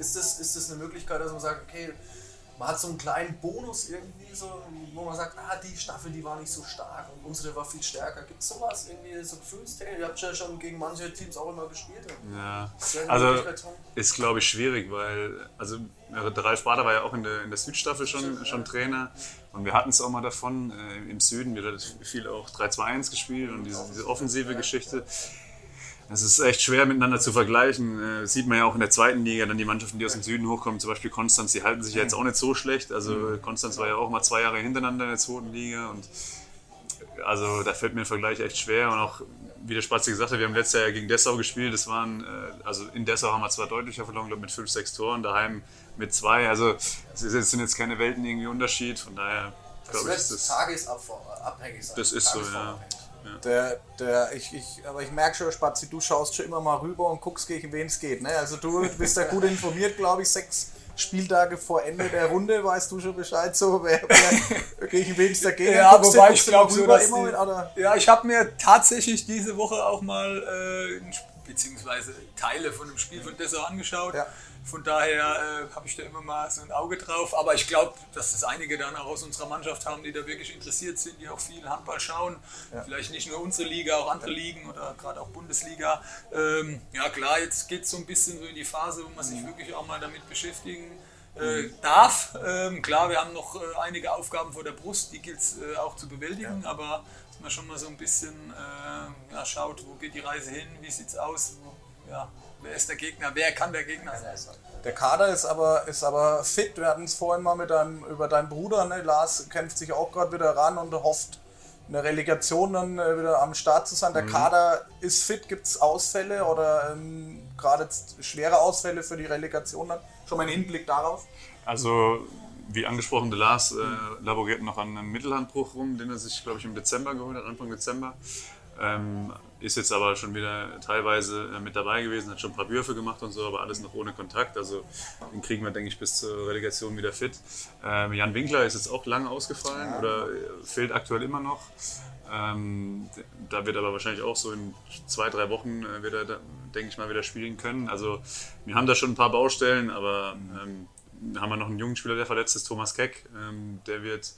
ist das eine Möglichkeit, dass man sagt, okay, man hat so einen kleinen Bonus irgendwie, so, wo man sagt, ah, die Staffel, die war nicht so stark und unsere war viel stärker. Gibt es sowas, irgendwie so Gefühlstechnik? Ihr habt ja schon gegen manche Teams auch immer gespielt. Ja, also ist, glaube ich, schwierig, weil also Ralf Bader war ja auch in der Südstaffel schon Trainer und wir hatten es auch mal davon, im Süden wird viel auch 3-2-1 gespielt und diese offensive Geschichte. Es ist echt schwer miteinander zu vergleichen. Das sieht man ja auch in der zweiten Liga, dann die Mannschaften, die aus dem Süden hochkommen, zum Beispiel Konstanz, die halten sich ja jetzt auch nicht so schlecht. Also Konstanz war ja auch mal 2 Jahre hintereinander in der zweiten Liga. Und also da fällt mir der Vergleich echt schwer. Und auch, wie der Spatzi gesagt hat, wir haben letztes Jahr gegen Dessau gespielt. Das waren, also in Dessau haben wir zwar deutlicher verloren, glaube mit 5-6 Toren, daheim mit 2. Also es sind jetzt keine Welten irgendwie Unterschied. Von daher, glaube ich, ist tagesabhängig sein. Das ist so, ja. Ja. Aber ich merke schon, Spatzi, du schaust schon immer mal rüber und guckst, gegen wen es geht. Ne? Also du bist da gut informiert, glaube ich. 6 Spieltage vor Ende der Runde weißt du schon Bescheid, so wer gegen wen es da geht. Ja, wobei ich glaube so, dass ich habe mir tatsächlich diese Woche auch mal beziehungsweise Teile von dem Spiel von Dessau angeschaut. Ja. Von daher habe ich da immer mal so ein Auge drauf. Aber ich glaube, dass das einige dann auch aus unserer Mannschaft haben, die da wirklich interessiert sind, die auch viel Handball schauen. Ja. Vielleicht nicht nur unsere Liga, auch andere Ligen oder gerade auch Bundesliga. Ja klar, jetzt geht es so ein bisschen so in die Phase, wo man sich wirklich auch mal damit beschäftigen darf. Klar, wir haben noch einige Aufgaben vor der Brust, die gilt es auch zu bewältigen. Ja. Aber dass man schon mal so ein bisschen schaut, wo geht die Reise hin, wie sieht es aus. Wer ist der Gegner? Wer kann der Gegner sein? Der Kader ist aber fit. Wir hatten es vorhin mal über deinen Bruder. Ne? Lars kämpft sich auch gerade wieder ran und hofft, in der Relegation dann wieder am Start zu sein. Der Kader ist fit. Gibt es Ausfälle oder gerade schwere Ausfälle für die Relegation? Dann? Schon mal einen Hinblick darauf? Also, wie angesprochen, der Lars laboriert noch an einem Mittelhandbruch rum, den er sich, glaube ich, im Dezember geholt hat, Anfang Dezember. Ist jetzt aber schon wieder teilweise mit dabei gewesen, hat schon ein paar Würfe gemacht und so, aber alles noch ohne Kontakt. Also den kriegen wir, denke ich, bis zur Relegation wieder fit. Jan Winkler ist jetzt auch lange ausgefallen oder fehlt aktuell immer noch. Da wird aber wahrscheinlich auch so in 2-3 Wochen wieder, denke ich mal, wieder spielen können. Also wir haben da schon ein paar Baustellen, aber haben wir noch einen jungen Spieler, der verletzt ist, Thomas Keck. Der wird...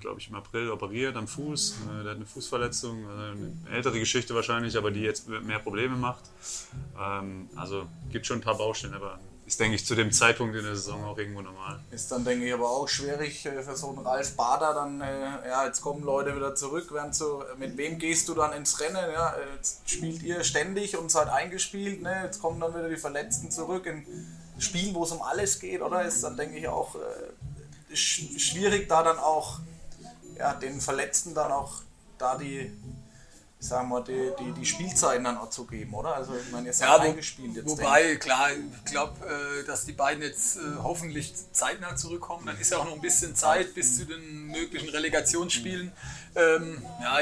glaube ich, im April operiert am Fuß. Der hat eine Fußverletzung, eine ältere Geschichte wahrscheinlich, aber die jetzt mehr Probleme macht. Also gibt schon ein paar Baustellen, aber ist, denke ich, zu dem Zeitpunkt in der Saison auch irgendwo normal. Ist dann, denke ich, aber auch schwierig für so einen Ralf Bader dann, jetzt kommen Leute wieder zurück, mit wem gehst du dann ins Rennen? Ja? Jetzt spielt ihr ständig und seid eingespielt, ne? Jetzt kommen dann wieder die Verletzten zurück in Spielen, wo es um alles geht, oder? Ist dann, denke ich, auch... schwierig da dann auch den Verletzten dann auch da die Spielzeiten dann auch zu geben, oder? Also ich meine, jetzt haben wir eingespielt. Klar, ich glaube, dass die beiden jetzt hoffentlich zeitnah zurückkommen. Dann ist ja auch noch ein bisschen Zeit bis zu den möglichen Relegationsspielen.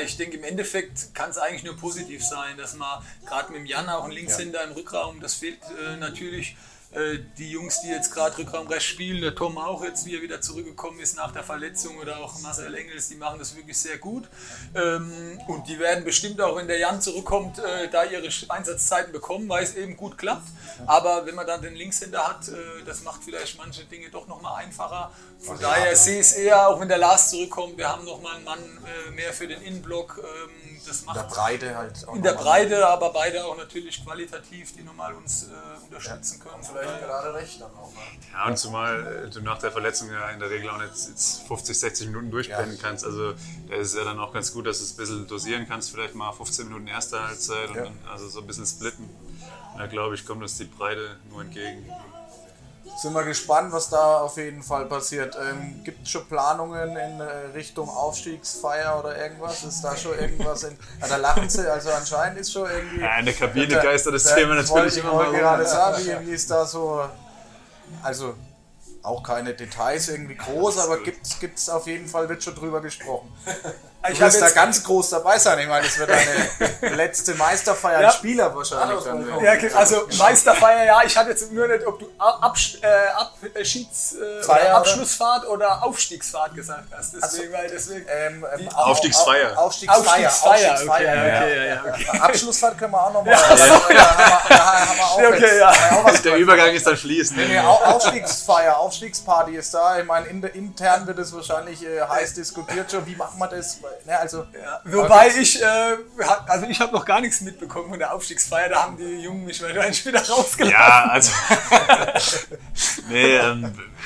Ich denke, im Endeffekt kann es eigentlich nur positiv sein, dass man gerade mit dem Jan auch einen Linkshänder im Rückraum, das fehlt natürlich. Die Jungs, die jetzt gerade Rückraumrecht spielen, der Tom auch jetzt, wie er wieder zurückgekommen ist nach der Verletzung, oder auch Marcel Engels, die machen das wirklich sehr gut. Und die werden bestimmt auch, wenn der Jan zurückkommt, da ihre Einsatzzeiten bekommen, weil es eben gut klappt. Aber wenn man dann den Linkshänder hat, das macht vielleicht manche Dinge doch nochmal einfacher. Von daher sehe ich es eher, auch wenn der Lars zurückkommt, wir haben nochmal einen Mann mehr für den Innenblock. Das macht in der Breite halt auch. In der Breite, aber beide auch natürlich qualitativ, die nochmal uns unterstützen können. Vielleicht gerade recht dann auch. Ja, und zumal du nach der Verletzung ja in der Regel auch jetzt 50, 60 Minuten durchblenden kannst. Also da ist es ja dann auch ganz gut, dass du es ein bisschen dosieren kannst. Vielleicht mal 15 Minuten erste Halbzeit und dann also so ein bisschen splitten. Da glaube ich, kommt uns die Breite nur entgegen. Sind wir gespannt, was da auf jeden Fall passiert. Gibt es schon Planungen in Richtung Aufstiegsfeier oder irgendwas? Ist da schon irgendwas? Da lachen sie, also anscheinend ist schon irgendwie... Ja, in der Kabine geistert das Thema natürlich immer mal. Wie ist da so... Also Auch keine Details irgendwie groß, aber gibt's auf jeden Fall, wird schon drüber gesprochen. Ich muss da ganz groß dabei sein. Ich meine, das wird eine letzte Meisterfeier als Spieler wahrscheinlich. Also Meisterfeier, ja. Ich hatte jetzt nur nicht, ob du Abschlussfahrt oder Aufstiegsfahrt gesagt hast. Aufstiegsfeier. Aufstiegsfeier. Abschlussfahrt können wir auch nochmal. Der Übergang ist dann fließend. Aufstiegsfeier, Aufstiegsparty ist da. Ich meine, intern wird es wahrscheinlich heiß diskutiert schon. Wie macht man das? Ne, also, ja. Wobei ich habe noch gar nichts mitbekommen von der Aufstiegsfeier. Da haben die Jungen mich wahrscheinlich wieder rausgelassen. Ja, also nee,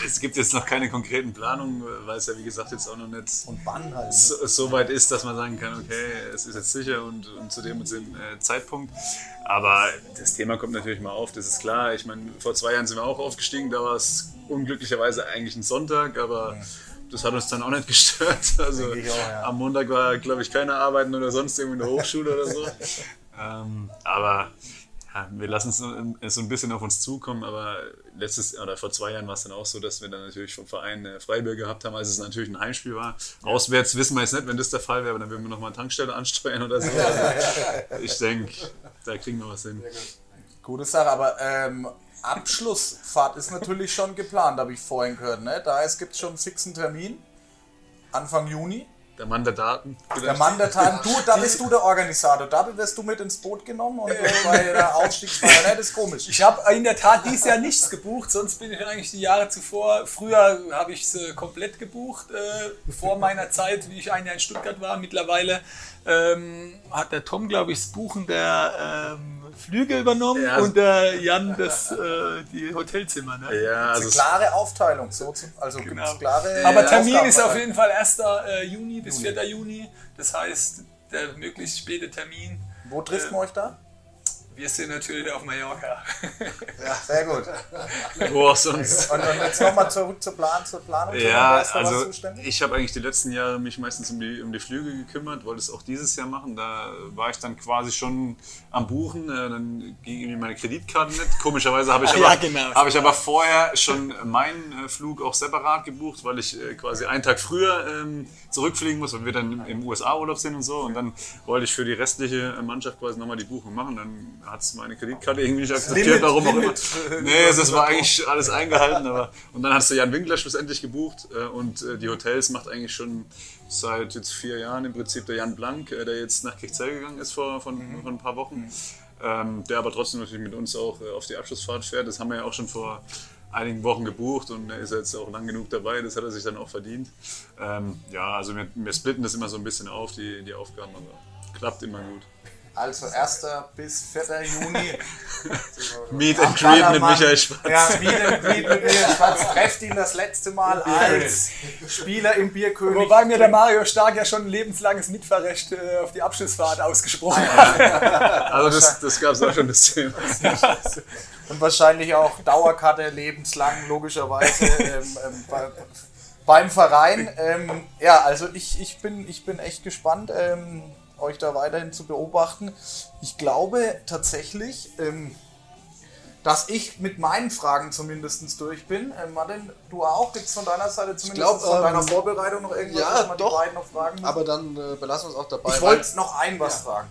es gibt jetzt noch keine konkreten Planungen, weil es ja wie gesagt jetzt auch noch nicht so weit ist, dass man sagen kann, okay, es ist jetzt sicher und zu dem Zeitpunkt. Aber das Thema kommt natürlich mal auf, das ist klar. Ich meine, vor 2 Jahren sind wir auch aufgestiegen, da war es unglücklicherweise eigentlich ein Sonntag, aber das hat uns dann auch nicht gestört. Also am Montag war, glaube ich, keine Arbeiten oder sonst irgendwie in der Hochschule oder so. Aber ja, wir lassen es so ein bisschen auf uns zukommen. Aber vor 2 Jahren war es dann auch so, dass wir dann natürlich vom Verein Freibier gehabt haben, als es natürlich ein Heimspiel war. Ja. Auswärts wissen wir jetzt nicht, wenn das der Fall wäre, aber dann würden wir nochmal eine Tankstelle ansteuern oder so. Also, ich denke, da kriegen wir was hin. Gute Sache, aber Abschlussfahrt ist natürlich schon geplant, habe ich vorhin gehört. Ne? Da gibt es schon einen fixen Termin, Anfang Juni. Der Mann der Daten. Vielleicht. Der Mann der Daten. Du, da bist du der Organisator. Da wirst du mit ins Boot genommen und bei der Aufstiegsfeier. Das ist komisch. Ich habe in der Tat dieses Jahr nichts gebucht, sonst bin ich eigentlich die Jahre zuvor. Früher habe ich es komplett gebucht, vor meiner Zeit, wie ich ein Jahr in Stuttgart war. Mittlerweile hat der Tom, glaube ich, das Buchen der Flüge übernommen und der Jan die Hotelzimmer. Ne? Ja, also eine klare Aufteilung. Genau. Gibt es klare Aber Termin Aufgaben ist auf jeden Fall 1. Juni bis 4. Juni. Das heißt, der möglichst späte Termin. Wo trifft man euch da? Wir sind natürlich auf Mallorca. Ja, sehr gut. Wo auch sonst. Und jetzt nochmal zurück zur Planung. Ja, also ich habe eigentlich die letzten Jahre mich meistens um die Flüge gekümmert, wollte es auch dieses Jahr machen. Da war ich dann quasi schon am Buchen, dann ging irgendwie meine Kreditkarte nicht. Komischerweise habe ich aber vorher schon meinen Flug auch separat gebucht, weil ich quasi einen Tag früher zurückfliegen muss, weil wir dann im USA-Urlaub sind und so. Und dann wollte ich für die restliche Mannschaft quasi nochmal die Buchung machen. Dann hat es meine Kreditkarte irgendwie nicht akzeptiert, warum auch immer. Nee, das war eigentlich alles eingehalten. Und dann hast du Jan Winkler schlussendlich gebucht und die Hotels macht eigentlich schon seit jetzt 4 Jahren im Prinzip der Jan Blank, der jetzt nach Kirchzell gegangen ist vor ein paar Wochen, der aber trotzdem natürlich mit uns auch auf die Abschlussfahrt fährt. Das haben wir ja auch schon vor einigen Wochen gebucht und er ist jetzt auch lang genug dabei, das hat er sich dann auch verdient. Also wir splitten das immer so ein bisschen auf, die Aufgaben, aber klappt immer gut. Also 1. bis 4. Juni. Meet and Greet mit Michael Schwarz. Ja, Meet and Greet mit Michael Schwarz. Trefft ihn das letzte Mal als Spieler im Bierkönig. Wobei mir der Mario Stark ja schon ein lebenslanges Mitfahrrecht auf die Abschlussfahrt ausgesprochen hat. Also das gab es auch schon, das Thema. Und wahrscheinlich auch Dauerkarte lebenslang, logischerweise, beim Verein. Ich bin echt gespannt, euch da weiterhin zu beobachten. Ich glaube tatsächlich, dass ich mit meinen Fragen zumindest durch bin. Martin, du auch? Gibt es von deiner Seite zumindest von deiner Vorbereitung noch irgendwas, was man die beiden noch fragen muss? Aber dann belassen wir uns auch dabei. Ich wollte noch was fragen.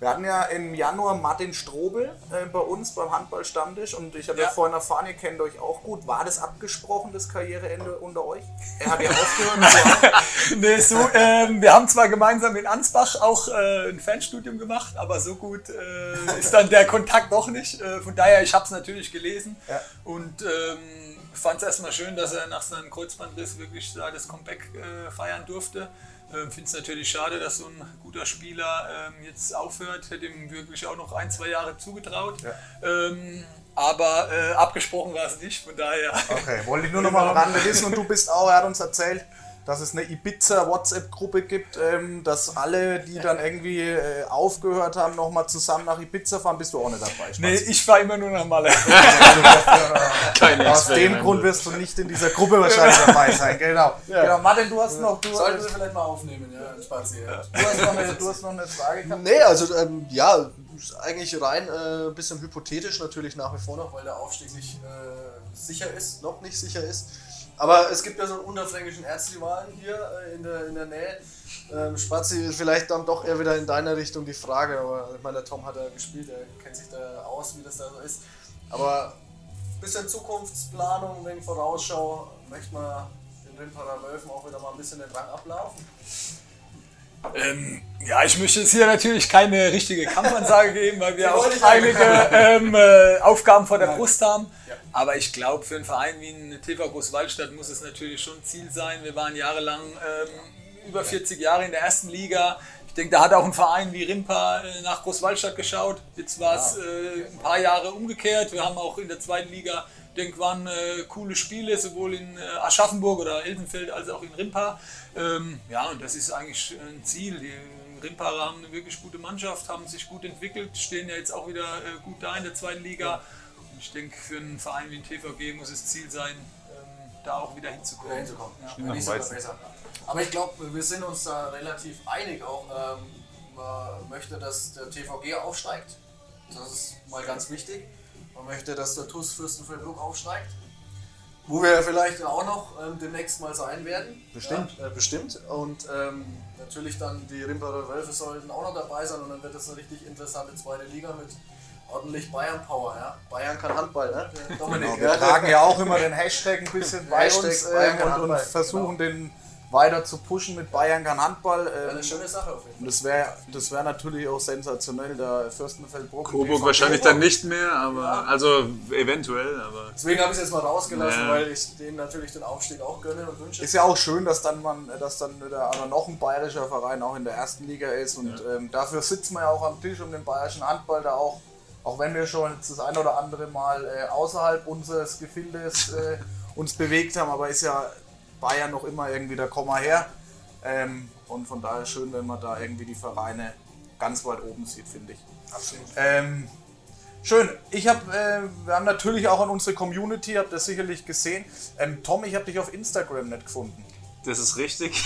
Wir hatten ja im Januar Martin Strobel bei uns beim Handball-Stammtisch und ich habe ja vorhin erfahren, ihr kennt euch auch gut. War das abgesprochen, das Karriereende unter euch? Er hat ja aufgehört. Nee, wir haben zwar gemeinsam in Ansbach auch ein Fanstudium gemacht, aber so gut ist dann der Kontakt doch nicht. Von daher, ich habe es natürlich gelesen und fand es erstmal schön, dass er nach seinem Kreuzbandriss wirklich das Comeback feiern durfte. Ich finde es natürlich schade, dass so ein guter Spieler jetzt aufhört. Hätte ihm wirklich auch noch 1-2 Jahre zugetraut. Ja. Aber abgesprochen war es nicht, von daher. Okay, wollte ich nur noch mal am Rande wissen. Und du bist auch, er hat uns erzählt, dass es eine Ibiza-WhatsApp-Gruppe gibt, dass alle, die dann irgendwie aufgehört haben, nochmal zusammen nach Ibiza fahren. Bist du auch nicht dabei? Spaß. Nee, ich fahre immer nur nach Malle. Aus dem Grund wirst du nicht in dieser Gruppe wahrscheinlich dabei sein. Genau. Ja. Genau. Martin, du hast noch... Sollten wir vielleicht mal aufnehmen, ja, Spaß hier. Du hast noch eine Frage gehabt? Nee, also eigentlich rein ein bisschen hypothetisch natürlich nach wie vor noch, weil der Aufstieg nicht... sicher ist, noch nicht sicher ist. Aber es gibt ja so einen unterfränkischen Erzrivalen hier in der Nähe. Spatzi, vielleicht dann doch eher wieder in deiner Richtung die Frage. Aber ich meine, der Tom hat ja gespielt, der kennt sich da aus, wie das da so ist. Aber ein bisschen Zukunftsplanung, ein wenig Vorausschau, möchte man den Rimperer Wölfen auch wieder mal ein bisschen den Rang ablaufen? Ja, ich möchte jetzt hier natürlich keine richtige Kampfansage geben, weil wir auch einige Aufgaben vor der Brust haben. Ja. Aber ich glaube, für einen Verein wie eine TV Großwallstadt muss es natürlich schon Ziel sein. Wir waren jahrelang, über 40 Jahre in der ersten Liga. Ich denke, da hat auch ein Verein wie Rimpa nach Großwallstadt geschaut. Jetzt war es ein paar Jahre umgekehrt. Wir haben auch in der zweiten Liga, denke, waren coole Spiele, sowohl in Aschaffenburg oder Helfenfeld als auch in Rimpa. Ja, und das ist eigentlich ein Ziel. Die Rimparer haben eine wirklich gute Mannschaft, haben sich gut entwickelt, stehen ja jetzt auch wieder gut da in der zweiten Liga. Und ich denke, für einen Verein wie den TVB muss es Ziel sein, da auch wieder hinzukommen. Ja, aber ich glaube, wir sind uns da relativ einig auch. Man möchte, dass der TVG aufsteigt. Das ist mal ganz wichtig. Man möchte, dass der TuS Fürstenfeldbruck aufsteigt, wo wir vielleicht auch noch demnächst mal sein werden. Bestimmt. Ja, bestimmt. Und natürlich dann die Rimperer Wölfe sollten auch noch dabei sein und dann wird das eine richtig interessante zweite Liga mit ordentlich Bayern-Power. Ja? Bayern kann Handball, ne? Dominik. Genau, wir tragen ja auch immer den Hashtag ein bisschen bei uns und versuchen den weiter zu pushen mit Bayern kann Handball. Eine schöne Sache auf jeden Fall. Das wär natürlich auch sensationell, da Fürstenfeldbruck. Coburg wahrscheinlich dann nicht mehr, aber ja. Also eventuell. Aber deswegen habe ich es jetzt mal rausgelassen, weil ich denen natürlich den Aufstieg auch gönne und wünsche. Ist ja auch schön, dass dann wieder aber noch ein bayerischer Verein auch in der ersten Liga ist und dafür sitzen wir ja auch am Tisch, um den bayerischen Handball da auch wenn wir schon jetzt das ein oder andere Mal außerhalb unseres Gefildes uns bewegt haben, aber ist ja Bayern noch immer irgendwie der Komma her und von daher schön, wenn man da irgendwie die Vereine ganz weit oben sieht, finde ich. Absolut. Schön, wir haben natürlich auch an unsere Community, habt ihr sicherlich gesehen. Tom, ich habe dich auf Instagram nicht gefunden. Das ist richtig.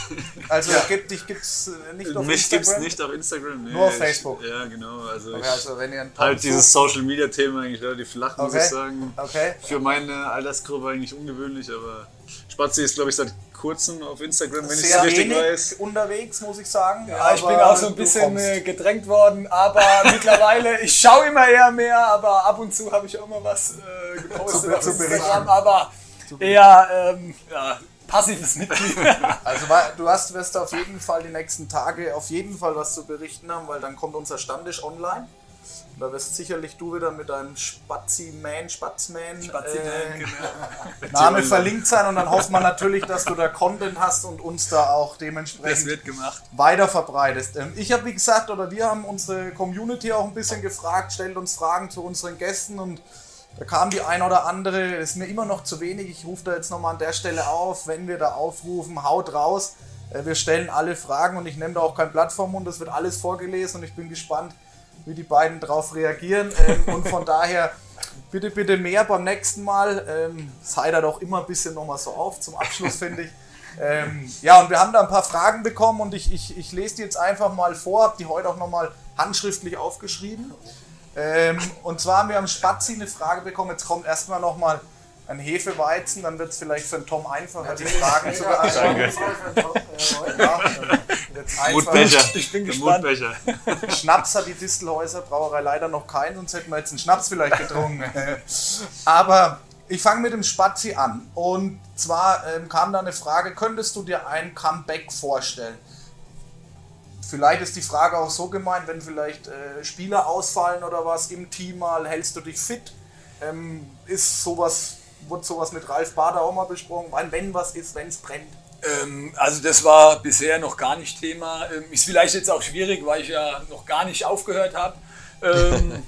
Also dich gibt es nicht auf Instagram? Mich gibt es nicht auf Instagram, nee. Nur auf Facebook? Ja, genau. Also wenn ihr einen Tom halt dieses Social-Media-Thema eigentlich relativ flach, muss ich sagen. Okay. Für meine Altersgruppe eigentlich ungewöhnlich, aber Spatzi ist, glaube ich, seit kurzem auf Instagram, wenn ich es richtig weiß. Unterwegs, muss ich sagen. Ja, ich bin auch so ein bisschen gedrängt worden, aber mittlerweile, ich schaue immer eher mehr, aber ab und zu habe ich auch mal was gepostet auf Instagram, aber eher, passives Mitglied. Also wirst auf jeden Fall die nächsten Tage was zu berichten haben, weil dann kommt unser Stammtisch online. Und da wirst sicherlich du wieder mit deinem Spatzman Name verlinkt sein und dann hofft man natürlich, dass du da Content hast und uns da auch dementsprechend weiter verbreitest. Ich habe, wie gesagt, oder wir haben unsere Community auch ein bisschen gefragt, stellt uns Fragen zu unseren Gästen und da kam die ein oder andere, ist mir immer noch zu wenig, ich rufe da jetzt nochmal an der Stelle auf, wenn wir da aufrufen, haut raus, wir stellen alle Fragen und ich nehme da auch kein Blatt vom Mund, das wird alles vorgelesen und ich bin gespannt, wie die beiden drauf reagieren und von daher bitte mehr beim nächsten Mal, sei da doch immer ein bisschen nochmal so auf, zum Abschluss finde ich. Ja, und wir haben da ein paar Fragen bekommen und ich lese die jetzt einfach mal vor, habe die heute auch nochmal handschriftlich aufgeschrieben. Und zwar haben wir am Spatzi eine Frage bekommen, jetzt kommt erstmal nochmal ein Hefeweizen, dann wird es vielleicht für den Tom einfacher, die Fragen zu beantworten. Mutbecher, ich bin gespannt. Schnaps hat die Distelhäuser Brauerei leider noch keinen, sonst hätten wir jetzt einen Schnaps vielleicht getrunken. Aber ich fange mit dem Spatzi an und zwar kam da eine Frage, könntest du dir ein Comeback vorstellen? Vielleicht ist die Frage auch so gemeint, wenn vielleicht Spieler ausfallen oder was im Team mal, hältst du dich fit? Wurde sowas mit Ralf Bader auch mal besprochen? Wenn was ist, wenn es brennt? Also das war bisher noch gar nicht Thema. Ist vielleicht jetzt auch schwierig, weil ich ja noch gar nicht aufgehört habe.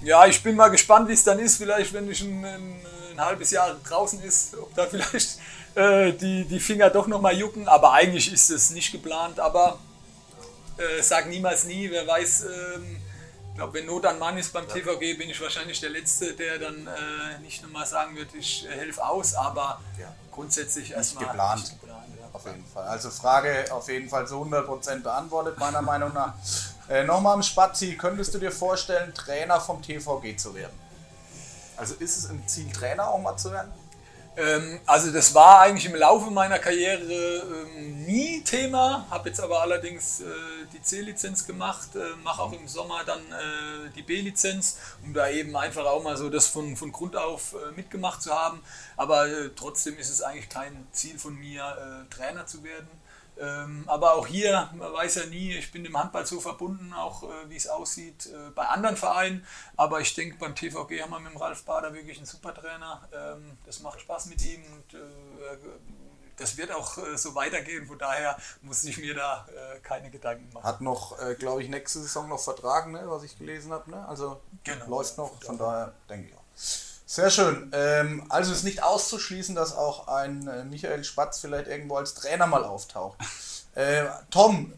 Ja, ich bin mal gespannt, wie es dann ist. Vielleicht, wenn ich ein halbes Jahr draußen ist, ob da vielleicht die Finger doch nochmal jucken. Aber eigentlich ist es nicht geplant, aber sag niemals nie, wer weiß, ich glaube, wenn Not an Mann ist beim TVG, bin ich wahrscheinlich der Letzte, der dann nicht nochmal sagen wird, ich helfe aus, aber grundsätzlich erstmal nicht geplant. Ja. Auf jeden Fall. Also Frage auf jeden Fall zu 100% beantwortet, meiner Meinung nach. Nochmal am Spatzi, könntest du dir vorstellen, Trainer vom TVG zu werden? Also ist es ein Ziel, Trainer auch mal zu werden? Also das war eigentlich im Laufe meiner Karriere nie Thema, habe jetzt aber allerdings die C-Lizenz gemacht, mache auch im Sommer dann die B-Lizenz, um da eben einfach auch mal so das von Grund auf mitgemacht zu haben. Aber trotzdem ist es eigentlich kein Ziel von mir, Trainer zu werden. Aber auch hier, man weiß ja nie, ich bin dem Handball so verbunden, auch wie es aussieht, bei anderen Vereinen. Aber ich denke, beim TVG haben wir mit dem Ralf Bader wirklich einen super Trainer. Das macht Spaß mit ihm und das wird auch so weitergehen. Von daher muss ich mir da keine Gedanken machen. Hat noch, glaube ich, nächste Saison noch Vertrag, ne, was ich gelesen habe. Ne? Also genau, läuft noch, von daher denke ich auch. Sehr schön. Also es ist nicht auszuschließen, dass auch ein Michael Spatz vielleicht irgendwo als Trainer mal auftaucht. Tom,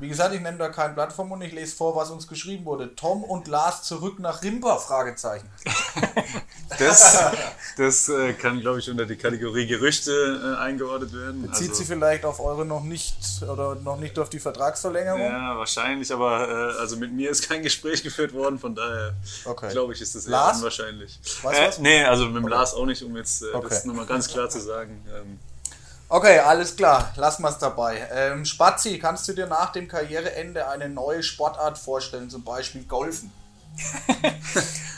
wie gesagt, ich nenne da kein Blatt vom Mund, ich lese vor, was uns geschrieben wurde. Tom und Lars zurück nach Rimpa? Fragezeichen. Das kann, glaube ich, unter die Kategorie Gerüchte eingeordnet werden. Bezieht also, sie vielleicht auf eure noch nicht auf die Vertragsverlängerung? Ja, wahrscheinlich, aber also mit mir ist kein Gespräch geführt worden, von daher okay. Glaube ich, ist das eher unwahrscheinlich. Nee, also mit dem okay. Lars auch nicht, um jetzt das nochmal ganz klar zu sagen. Okay, alles klar, lassen wir es dabei. Spatzi, kannst du dir nach dem Karriereende eine neue Sportart vorstellen, zum Beispiel Golfen?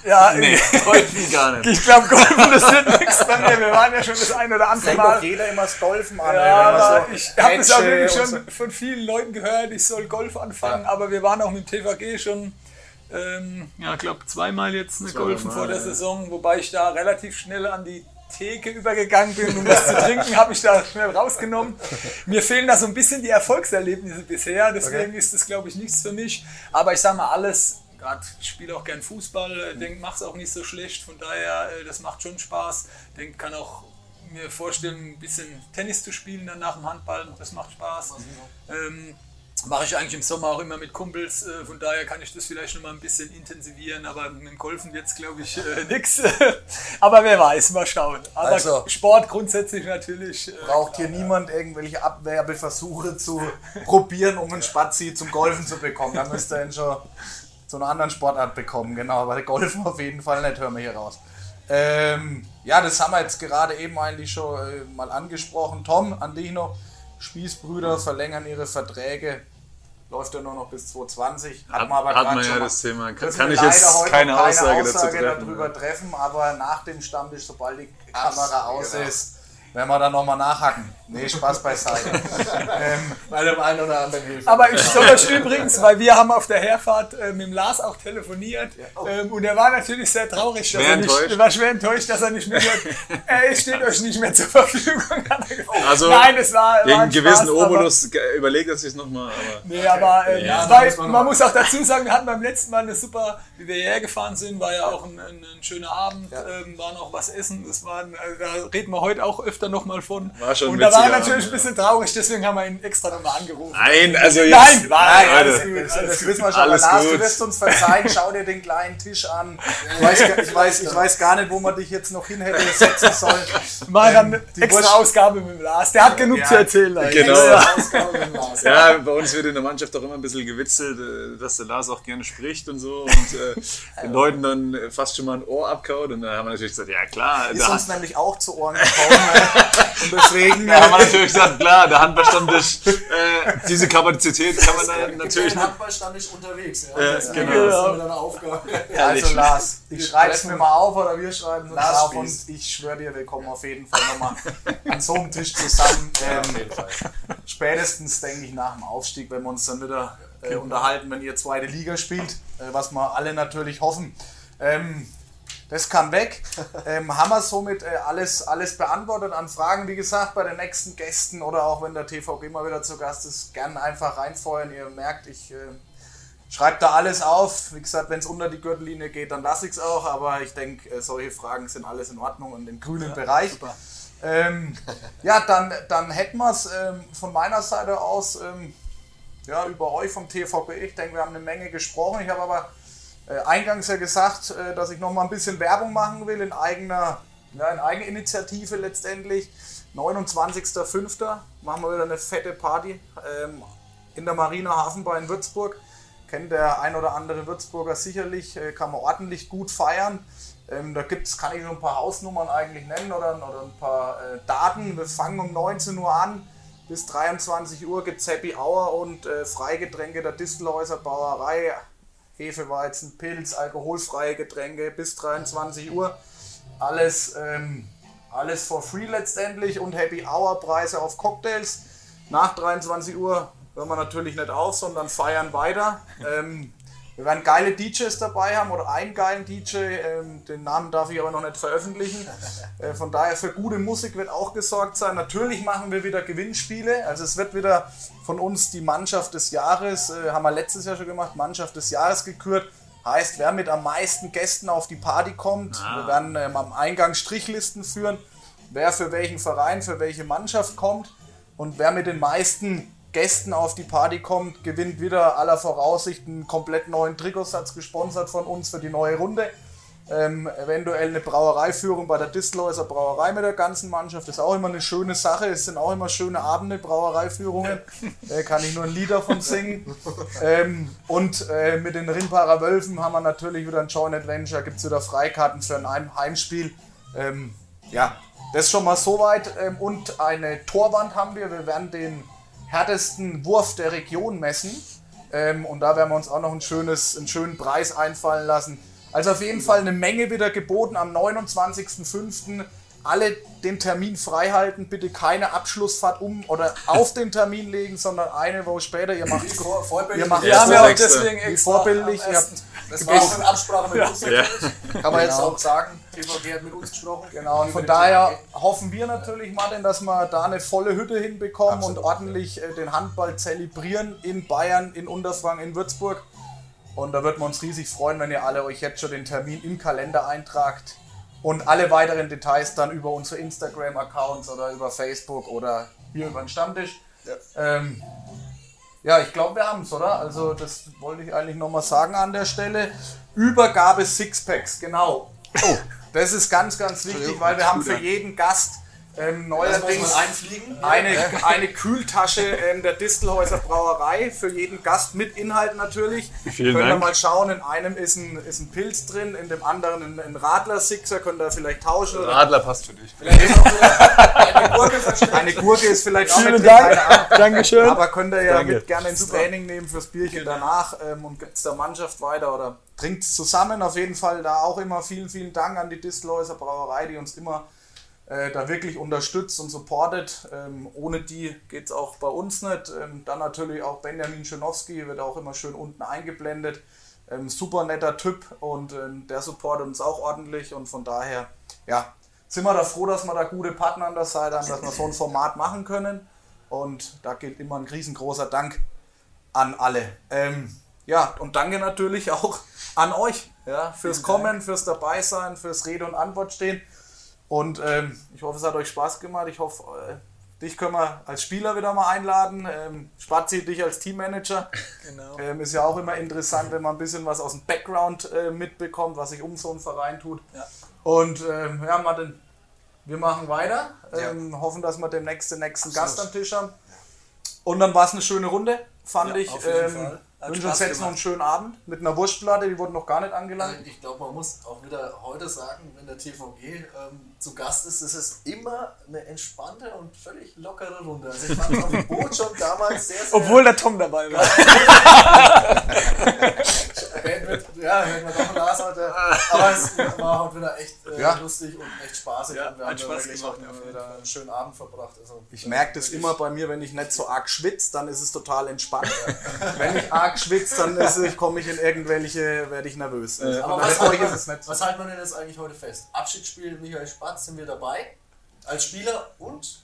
Ja, nee, Golfen gar nicht. Ich glaube, Golfen, das wird nichts. Wir waren ja schon das ein oder andere Mal. Doch jeder immer das Golfen an. Ja, so ich habe das auch wirklich schon von vielen Leuten gehört, ich soll Golf anfangen, ja. Aber wir waren auch mit dem TVG schon, ja, ich glaube, zweimal jetzt Golfen vor der Saison, wobei ich da relativ schnell an die Theke übergegangen bin, um was zu trinken, habe ich da schnell rausgenommen. Mir fehlen da so ein bisschen die Erfolgserlebnisse bisher, deswegen ist das, glaube ich, nichts für mich. Aber ich sage mal, alles. Ich spiele auch gern Fußball, denke, mache es auch nicht so schlecht, von daher, das macht schon Spaß. Denke, kann auch mir vorstellen, ein bisschen Tennis zu spielen dann nach dem Handball, das macht Spaß. Mache ich eigentlich im Sommer auch immer mit Kumpels, von daher kann ich das vielleicht noch mal ein bisschen intensivieren, aber mit dem Golfen jetzt, glaube ich, nichts. Aber wer weiß, mal schauen. Aber also, Sport grundsätzlich natürlich. Braucht hier niemand irgendwelche Abwerbeversuche zu probieren, um einen Spazi zum Golfen zu bekommen, dann müsst ihr ihn schon zu einer anderen Sportart bekommen, genau, aber Golfen auf jeden Fall nicht, hören wir hier raus. Ja, das haben wir jetzt gerade eben eigentlich schon mal angesprochen. Tom, an dich noch, Spießbrüder verlängern ihre Verträge, läuft ja nur noch bis 2020. Hat man ja das Thema, kann ich jetzt keine Aussage dazu treffen, aber nach dem Stammtisch, sobald die Kamera aus ist, wenn wir dann nochmal nachhacken. Nee, Spaß beiseite. Bei dem einen oder anderen Hilfe. Aber ich soll euch übrigens, weil wir haben auf der Herfahrt mit dem Lars auch telefoniert. Ja, oh. Und er war natürlich sehr traurig. Er war schwer enttäuscht, dass er nicht mehr steht euch nicht mehr zur Verfügung. Also nein, es war wegen einem gewissen Spaß, Obolus überlegt er sich nochmal. Nee, aber ja, man muss auch dazu sagen, wir hatten beim letzten Mal eine super, wie wir hierher gefahren sind, war ja auch ein schöner Abend, ja. War noch was essen. Da reden wir heute auch öfter nochmal von. War schon und da war natürlich ein bisschen traurig, deswegen haben wir ihn extra nochmal angerufen. Nein, also jetzt. Nein, alles gut. Das wissen wir schon. Alles Lars, gut. Du wirst uns verzeihen, schau dir den kleinen Tisch an. Ich weiß gar nicht, wo man dich jetzt noch hin hätte setzen sollen. Mal dann die extra Ausgabe mit dem Lars. Der hat genug zu erzählen. Genau. Ausgabe mit dem Lars, ja, bei uns wird in der Mannschaft auch immer ein bisschen gewitzelt, dass der Lars auch gerne spricht und so und den Leuten dann fast schon mal ein Ohr abkaut. Und da haben wir natürlich gesagt, ja klar. Ist uns nämlich auch zu Ohren gekommen. Und deswegen da haben wir natürlich gesagt, klar, der Handballstammtisch, diese Kapazität kann man dann natürlich. Der Handballstammtisch unterwegs, ja. Genau. Das ist immer eine Aufgabe. Ja, also Lars, ich schreibe es mir mal auf oder wir schreiben es mal auf und ich schwöre dir, wir kommen auf jeden Fall nochmal an so einem Tisch zusammen. Spätestens, denke ich, nach dem Aufstieg, wenn wir uns dann wieder unterhalten, wenn ihr zweite Liga spielt, was wir alle natürlich hoffen. Das kann weg. Haben wir somit alles beantwortet an Fragen. Wie gesagt, bei den nächsten Gästen oder auch wenn der TVG mal wieder zu Gast ist, gerne einfach reinfeuern. Ihr merkt, ich schreibe da alles auf. Wie gesagt, wenn es unter die Gürtellinie geht, dann lasse ich es auch. Aber ich denke, solche Fragen sind alles in Ordnung und im grünen Bereich. Ja, dann hätten wir es von meiner Seite aus ja, über euch vom TVG. Ich denke, wir haben eine Menge gesprochen. Ich habe aber eingangs ja gesagt, dass ich noch mal ein bisschen Werbung machen will in eigener Initiative letztendlich. 29.05. machen wir wieder eine fette Party in der Marina Hafenbahn in Würzburg. kennt der ein oder andere Würzburger sicherlich, kann man ordentlich gut feiern. Da gibt's, kann ich nur ein paar Hausnummern eigentlich nennen oder ein paar Daten. Wir fangen um 19 Uhr an, bis 23 Uhr gibt es Happy Hour und Freigetränke der Distelhäuser Brauerei, Hefeweizen, Pilz, alkoholfreie Getränke bis 23 Uhr. Alles for free letztendlich und Happy Hour Preise auf Cocktails. Nach 23 Uhr hören wir natürlich nicht auf, sondern feiern weiter. Wir werden geile DJs dabei haben oder einen geilen DJ, den Namen darf ich aber noch nicht veröffentlichen. Von daher für gute Musik wird auch gesorgt sein. Natürlich machen wir wieder Gewinnspiele, also es wird wieder von uns die Mannschaft des Jahres, haben wir letztes Jahr schon gemacht, Mannschaft des Jahres gekürt. Heißt, wer mit am meisten Gästen auf die Party kommt, wir werden am Eingang Strichlisten führen, wer für welchen Verein, für welche Mannschaft kommt und wer mit den meisten Gästen auf die Party kommt, gewinnt wieder aller Voraussicht einen komplett neuen Trikotsatz, gesponsert von uns für die neue Runde. Eventuell eine Brauereiführung bei der Distelhäuser Brauerei mit der ganzen Mannschaft, das ist auch immer eine schöne Sache, es sind auch immer schöne Abende, Brauereiführungen, kann ich nur ein Lied davon singen. Mit den Rimparer Wölfen haben wir natürlich wieder ein Joint Adventure, gibt es wieder Freikarten für ein Heimspiel. Ja, das ist schon mal soweit und eine Torwand haben wir, wir werden den härtesten Wurf der Region messen und da werden wir uns auch noch einen schönen Preis einfallen lassen. Also auf jeden Fall eine Menge wieder geboten am 29.05. Alle den Termin frei halten, bitte keine Abschlussfahrt oder auf den Termin legen, sondern eine Woche später. Ihr macht vorbildlich. Das war auch in Absprache mit uns. Ja. Kann man jetzt auch sagen. TVB hat mit uns gesprochen. Genau. Und von daher hoffen wir natürlich, Martin, dass wir da eine volle Hütte hinbekommen. Absolut. Und ordentlich den Handball zelebrieren in Bayern, in Unterfranken, in Würzburg. Und da würden wir uns riesig freuen, wenn ihr alle euch jetzt schon den Termin im Kalender eintragt und alle weiteren Details dann über unsere Instagram-Accounts oder über Facebook oder hier über den Stammtisch. Ja, ich glaube, wir haben es, oder? Also das wollte ich eigentlich nochmal sagen an der Stelle. Übergabe Sixpacks, genau. Oh, das ist ganz, ganz wichtig, weil wir haben für jeden Gast neuerdings eine Kühltasche der Distelhäuser Brauerei für jeden Gast mit Inhalt natürlich. Vielen Dank. Könnt ihr mal schauen, in einem ist ein Pilz drin, in dem anderen ein Radler-Sixer, könnt ihr vielleicht tauschen. Radler passt für dich. Eine Gurke ist vielleicht auch mit drin. Vielen Dank. Dankeschön. Aber könnt ihr ja mit gerne ins Training nehmen fürs Bierchen danach und gibt es der Mannschaft weiter oder trinkt es zusammen. Auf jeden Fall da auch immer vielen, vielen Dank an die Distelhäuser Brauerei, die uns immer da wirklich unterstützt und supportet. Ohne die geht es auch bei uns nicht. Dann natürlich auch Benjamin Schönowski, wird auch immer schön unten eingeblendet. Super netter Typ und der supportet uns auch ordentlich und von daher ja, sind wir da froh, dass wir da gute Partner an der Seite haben, dass wir so ein Format machen können und da gilt immer ein riesengroßer Dank an alle. Ja, und danke natürlich auch an euch fürs Kommen, fürs Dabeisein, fürs Rede und Antwort stehen. Und ich hoffe, es hat euch Spaß gemacht. Ich hoffe, dich können wir als Spieler wieder mal einladen. Spatzi, dich als Teammanager. Genau. Ist ja auch immer interessant, wenn man ein bisschen was aus dem Background mitbekommt, was sich um so einen Verein tut. Ja. Und Martin, wir machen weiter. Hoffen, dass wir demnächst den nächsten Gast am Tisch haben. Und dann war es eine schöne Runde, fand ich. Auf jeden Fall. Wünsche uns jetzt noch einen schönen Abend mit einer Wurstplatte, die wurden noch gar nicht angelangt. Ich glaube, man muss auch wieder heute sagen, wenn der TVB zu Gast ist, das ist immer eine entspannte und völlig lockere Runde. Also ich fand es auf dem Boot schon damals sehr, sehr... Obwohl der Tom dabei war. Wenn man doch Lars hatte. Aber es war heute wieder echt lustig und echt spaßig. Ja, und wir haben Spaß gemacht, wieder einen schönen Abend verbracht. Also, ich merke das immer bei mir, wenn ich nicht so arg schwitze, dann ist es total entspannt. Wenn ich arg schwitze, dann werde ich nervös. Aber was halten wir denn jetzt eigentlich heute fest? Abschiedsspiel Michael Spatz, sind wir dabei? Als Spieler und?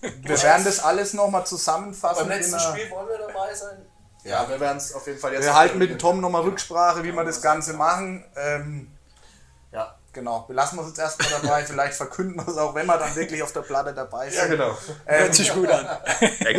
Wir werden das alles nochmal zusammenfassen. Beim letzten Spiel wollen wir dabei sein. Ja, wir werden es auf jeden Fall jetzt... Wir halten mit dem Tom nochmal Rücksprache, wie wir das Ganze machen. Genau, belassen wir es jetzt erstmal dabei. Vielleicht verkünden wir es auch, wenn wir dann wirklich auf der Platte dabei sind. Ja, genau. Hört sich gut an.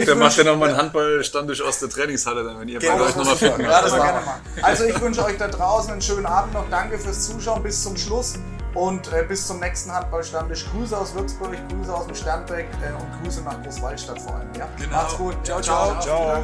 Dann macht ihr nochmal einen Handballstammtisch aus der Trainingshalle, dann, wenn ihr bei euch nochmal fit macht. Ja, das gerne machen. Also ich wünsche euch da draußen einen schönen Abend noch. Danke fürs Zuschauen bis zum Schluss und bis zum nächsten Handballstammtisch. Grüße aus Würzburg, Grüße aus dem Sternberg und Grüße nach Großwallstadt vor allem. Ja? Genau. Macht's gut. Ciao, ciao.